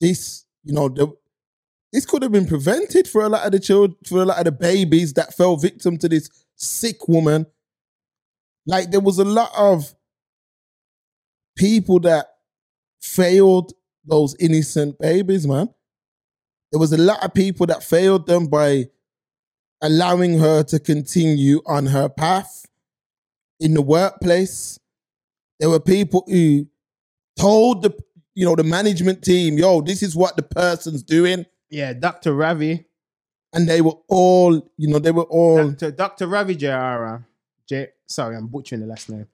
this, you know, the, this could have been prevented for a lot of the children, for a lot of the babies that fell victim to this sick woman. Like, there was a lot of people that failed those innocent babies, man. There was a lot of people that failed them by allowing her to continue on her path in the workplace. There were people who told the, you know, the management team, yo, this is what the person's doing. Yeah, Doctor Ravi. And they were all, you know, they were all... Doctor Doctor Ravi Jayaram. J- Sorry, I'm butchering the last name.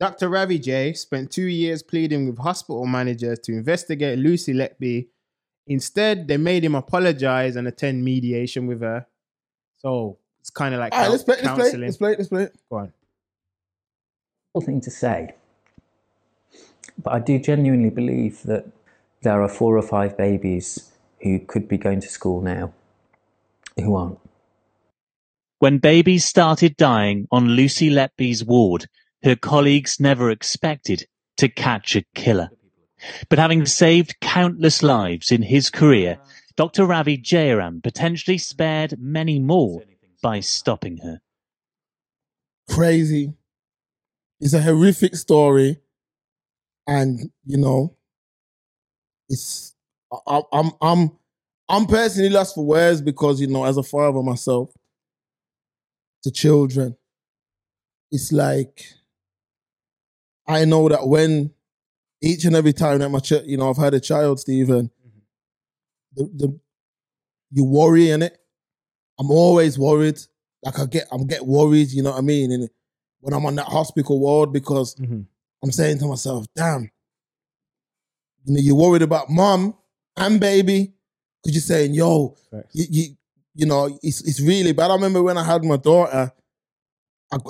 Doctor Ravi J spent two years pleading with hospital managers to investigate Lucy Letby. Instead, they made him apologize and attend mediation with her. So it's kind of like right, let's play, counseling. Let's play it, let's play it. Go on. Nothing to say. But I do genuinely believe that there are four or five babies who could be going to school now who aren't. When babies started dying on Lucy Letby's ward, her colleagues never expected to catch a killer. But having saved countless lives in his career, Doctor Ravi Jayaram potentially spared many more by stopping her. Crazy. It's a horrific story. And, you know, it's, I, I'm, I'm, I'm personally lost for words because, you know, as a father myself to children, it's like, I know that when each and every time that my ch- you know, I've had a child, Stephen, mm-hmm. the, the, you worry in it. I'm always worried. Like I get, I'm get worried, you know what I mean? And when I'm on that hospital ward, because mm-hmm. I'm saying to myself, damn, you know, you're worried about mom and baby. Cause you're saying, yo, right. you, you, you know, it's, it's really bad. I remember when I had my daughter,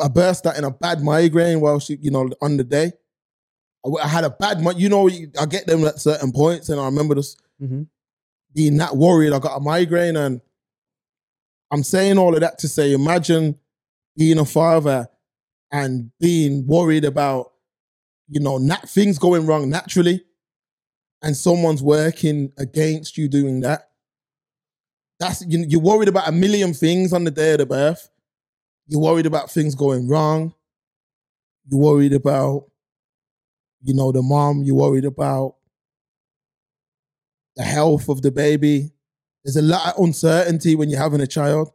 I burst out in a bad migraine while she, you know, on the day. I had a bad, you know, I get them at certain points and I remember just mm-hmm. being that worried. I got a migraine and I'm saying all of that to say, imagine being a father and being worried about, you know, nat- things going wrong naturally and someone's working against you doing that. That's, you, you're worried about a million things on the day of the birth. You're worried about things going wrong. You're worried about, you know, the mom. You're worried about the health of the baby. There's a lot of uncertainty when you're having a child.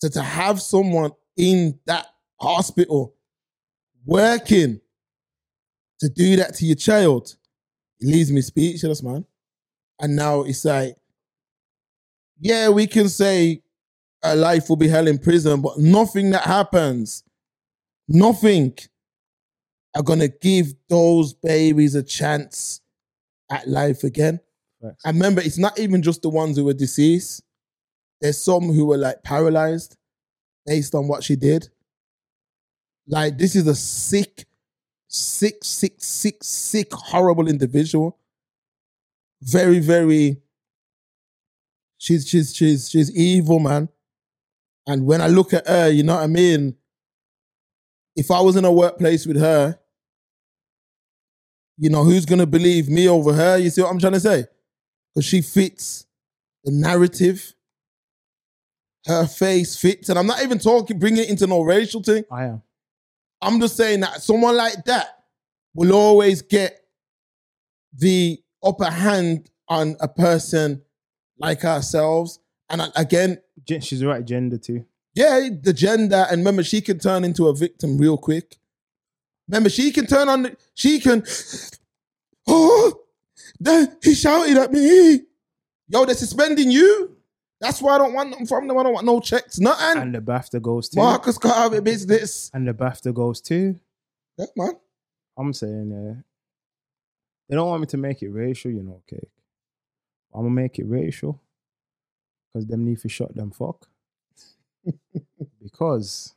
So to have someone in that hospital working to do that to your child, it leaves me speechless, man. And now it's like, yeah, we can say, her life will be hell in prison, but nothing that happens, nothing are going to give those babies a chance at life again. Right. And remember, it's not even just the ones who were deceased. There's some who were like paralyzed based on what she did. Like, this is a sick, sick, sick, sick, sick, horrible individual. Very, very, she's, she's, she's, she's evil, man. And when I look at her, you know what I mean? If I was in a workplace with her, you know, who's going to believe me over her? You see what I'm trying to say? Because she fits the narrative. Her face fits. And I'm not even talking, bringing it into no racial thing. I am. I'm just saying that someone like that will always get the upper hand on a person like ourselves. And again... She's right, gender too. Yeah, the gender. And remember, she can turn into a victim real quick. Remember, she can turn on... The, she can... Oh, Then he shouted at me, yo, they're suspending you. That's why I don't want them from them. I don't want no checks, nothing. And the BAFTA goes too. Marcus can't have a business. And the BAFTA goes too. Yeah, man. I'm saying, yeah. Uh, they don't want me to make it racial, you know, Cake. I'm going to make it racial. Because them need to shut them fuck. Because,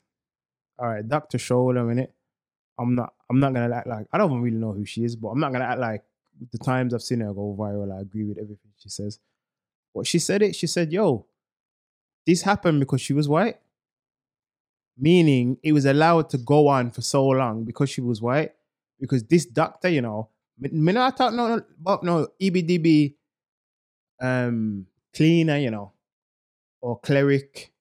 all right, Doctor Shola, innit? I'm not, I'm not going to act like, I don't even really know who she is, but I'm not going to act like the times I've seen her go viral, I agree with everything she says. But she said it, she said, yo, this happened because she was white. Meaning it was allowed to go on for so long because she was white. Because this doctor, you know, me not talk no about no E B D B um, cleaner, you know, or cleric,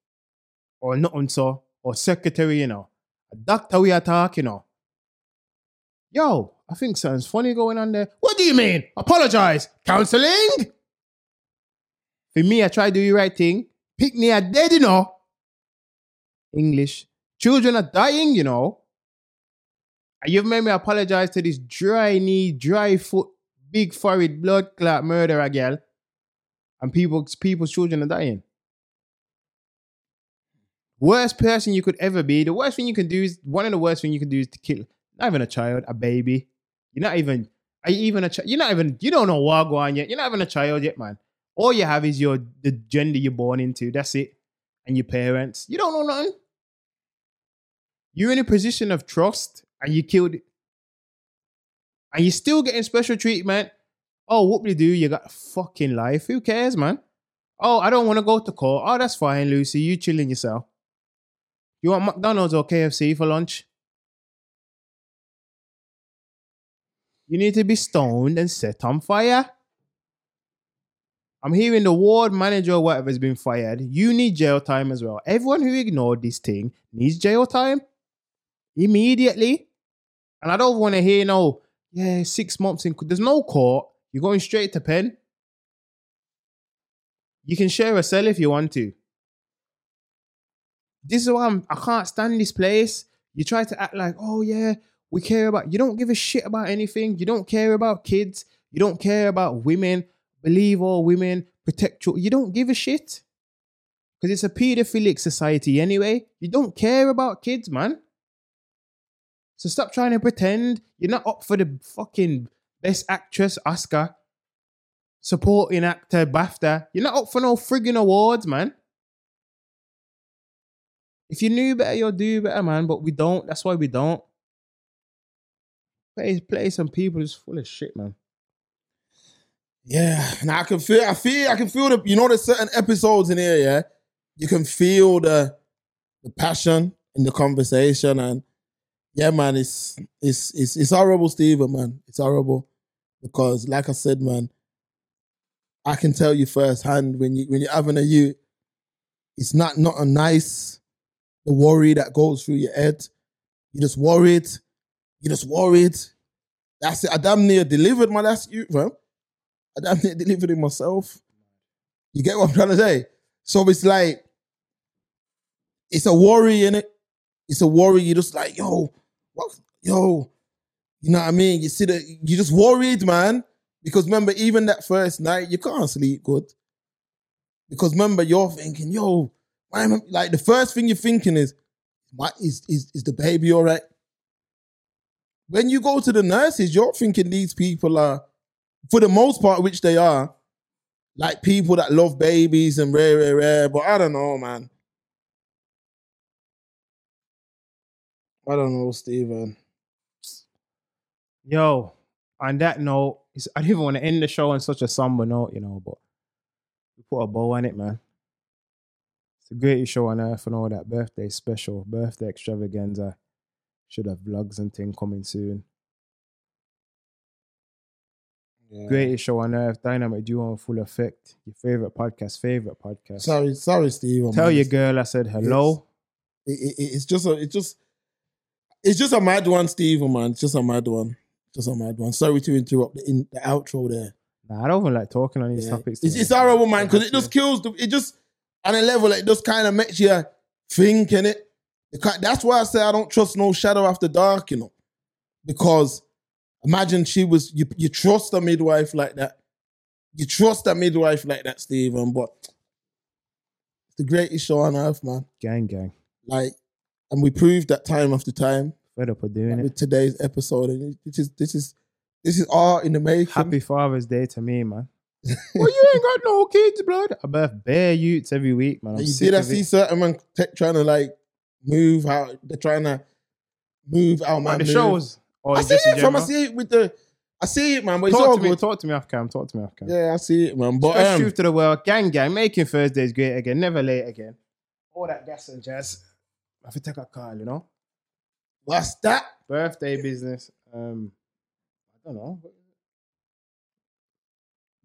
or nothing so, or secretary, you know. A doctor we are talking, you know. Yo, I think something's funny going on there. What do you mean? Apologize. Counseling? For me, I try to do the right thing. Picnic are dead, you know. English. Children are dying, you know. And you've made me apologize to this dry knee, dry foot, big forehead, blood clot murderer girl. And people, people's children are dying. Worst person you could ever be. The worst thing you can do is, one of the worst things you can do is to kill, not even a child, a baby. You're not even, are you even a child? You're not even, you don't know what going on yet. You're not even a child yet, man. All you have is your the gender you're born into. That's it. And your parents. You don't know nothing. You're in a position of trust and you killed it. And you're still getting special treatment. Oh, what will you do? You got a fucking life. Who cares, man? Oh, I don't want to go to court. Oh, that's fine, Lucy. You chilling yourself. You want McDonald's or K F C for lunch? You need to be stoned and set on fire. I'm hearing the ward manager or whatever has been fired. You need jail time as well. Everyone who ignored this thing needs jail time immediately. And I don't want to hear no, yeah, six months in court. There's no court. You're going straight to pen. You can share a cell if you want to. This is why I'm, I can't stand this place. You try to act like, oh yeah, we care about, you don't give a shit about anything. You don't care about kids. You don't care about women. Believe all women, protect you. You don't give a shit. Because it's a pedophilic society anyway. You don't care about kids, man. So stop trying to pretend. You're not up for the fucking best actress, Oscar. Supporting actor, BAFTA. You're not up for no friggin' awards, man. If you knew better, you'll do better, man. But we don't. That's why we don't. Play, play some people who's full of shit, man. Yeah, and I can feel, I feel, I can feel the, you know, there's certain episodes in here, yeah? You can feel the the passion in the conversation and yeah, man, it's, it's, it's, it's horrible, Stephen, man. It's horrible because like I said, man, I can tell you firsthand when, you, when you're having a youth, it's not, not a nice, the worry that goes through your head. You just worried. You just worried. That's it. I damn near delivered my last youth, man. I damn near delivered it myself. You get what I'm trying to say? So it's like, it's a worry, innit? It's a worry. You're just like, yo, what? Yo, you know what I mean? You see the, you're just worried, man. Because remember, even that first night, you can't sleep good. Because remember, you're thinking, yo, man, like the first thing you're thinking is, is, is, is the baby all right? When you go to the nurses, you're thinking these people are, for the most part, which they are, like people that love babies and rare, rare, rare. But I don't know, man. I don't know, Stephen. Yo, on that note, it's, I didn't even want to end the show on such a somber note, you know, but we put a bow on it, man. It's the greatest show on earth and all that. Birthday special, birthday extravaganza. Should have vlogs and thing coming soon. Yeah. Greatest show on earth, Dynamic Duo in full effect. Your favorite podcast, favorite podcast. Sorry, sorry, Steve. Tell man. Your girl I said hello. It's, it, it, it's just a, it's just, it's just a mad one, Steve. Man, it's just a mad one, just a mad one. Sorry to interrupt the, in, the outro there. Nah, I don't even like talking on these yeah. topics. It's, it's horrible, man, because it just kills. The, it just on a level, it just kind of makes you think, innit? That's why I say I don't trust no shadow after dark, you know, because. Imagine she was, you, you trust a midwife like that. You trust a midwife like that, Stephen, but it's the greatest show on earth, man. Gang, gang. Like, and we proved that time after time. Fed up with doing it. With today's episode, and this is, this is, this is all in the making. Happy Father's Day to me, man. Well, you ain't got no kids, blood. I birth bare youths every week, man. I'm you sick did I see it. Certain man t- trying to like move out? They're trying to move out my the shows. Or I see it from. I see it with the. I see it, man. But talk, it's to me, talk to me, talk to me, Afcam. Talk to me, Afcam. Yeah, I see it, man. But um, truth to the world, gang, gang, making Thursdays great again, never late again. All that gas and jazz. I have to take a call, you know. What's that? Birthday business. Um, I don't know.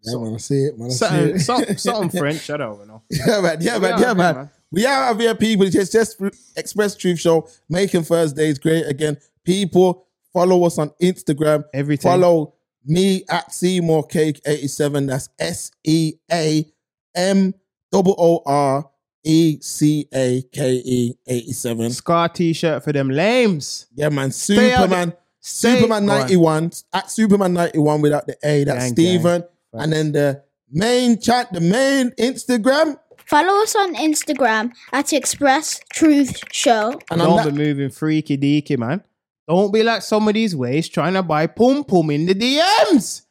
Yeah, something. Man, I see it, man. I something, see something, it. something French, I don't know. Yeah, man, yeah, man, yeah, yeah man. man. We are out here, people. It's just Express Truth Show, making Thursdays great again. People, follow us on Instagram. Everything. Follow me at Seymour Cake eighty-seven. That's S E A M O O R E C A K E eighty-seven. Scar t-shirt for them lames. Yeah, man. Superman. Stay Superman ninety-one. At Superman ninety-one without the A. That's gang, Stephen. Gang. Right. And then the main chat, the main Instagram. Follow us on Instagram at Express Truth Show. And don't be moving freaky deaky, man. Don't be like some of these ways trying to buy pum pum in the D Ms.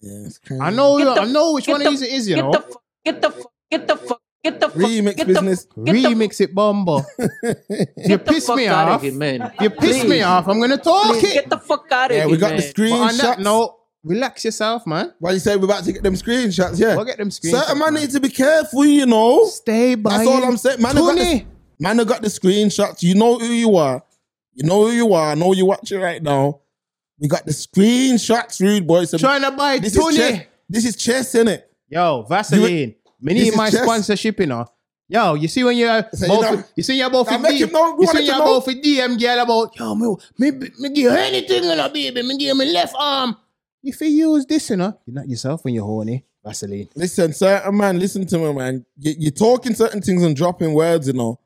Yeah, it's crazy. I know, the, I know which one the, of these it is, you get know. The, get the fuck, get the fuck, get the fuck. Remix get business. The, get Remix the, it, Bumbo. You piss me off. Of it, man. You piss Please. me off. I'm going to talk Please. it. Get the fuck out of yeah, here. We got man. the screenshots. No. Relax yourself, man. Why you say we're about to get them screenshots? Yeah, we'll get them screenshots. Certain man, man need to be careful, you know. Stay by. That's all I'm saying. Man, got the, man, I got the screenshots. You know who you are. You know who you are. I know you watching right now. We got the screenshots, rude boys. So trying to buy this Tony. Is chess, this is chess, innit? Yo, Vaseline. Me need my chess. sponsorship, you know. Yo, you see when you're so both, you, know, you see you're both for D M, know, you see you're both for D M girl about yo, me, me, me, me give her anything, you know, baby. Me give my left arm. If you use this, you know, you're not yourself when you're horny, Vaseline. Listen, certain man, listen to me, man. You, you're talking certain things and dropping words, you know.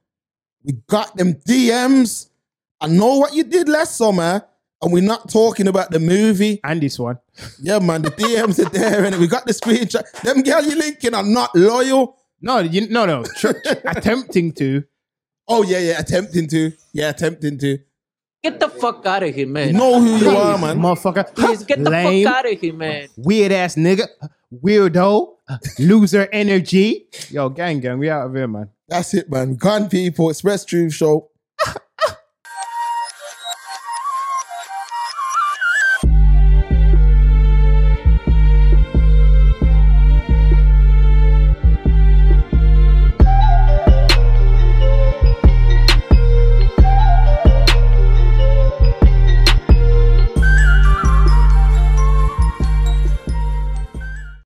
We got them D Ms. I know what you did last summer, and we're not talking about the movie. And this one. Yeah, man, the D Ms are there, and we got the screenshot. Them girl you linking are not loyal. No, you, no, no. Tr- attempting to. Oh, yeah, yeah, attempting to. Yeah, attempting to. Get the fuck out of here, man. You know who Please, you are, man. Motherfucker. Please get the Lame. fuck out of here, man. Weird ass nigga. Weirdo. Loser energy. Yo, gang, gang. We out of here, man. That's it, man. Gone, people. Express Truth Show.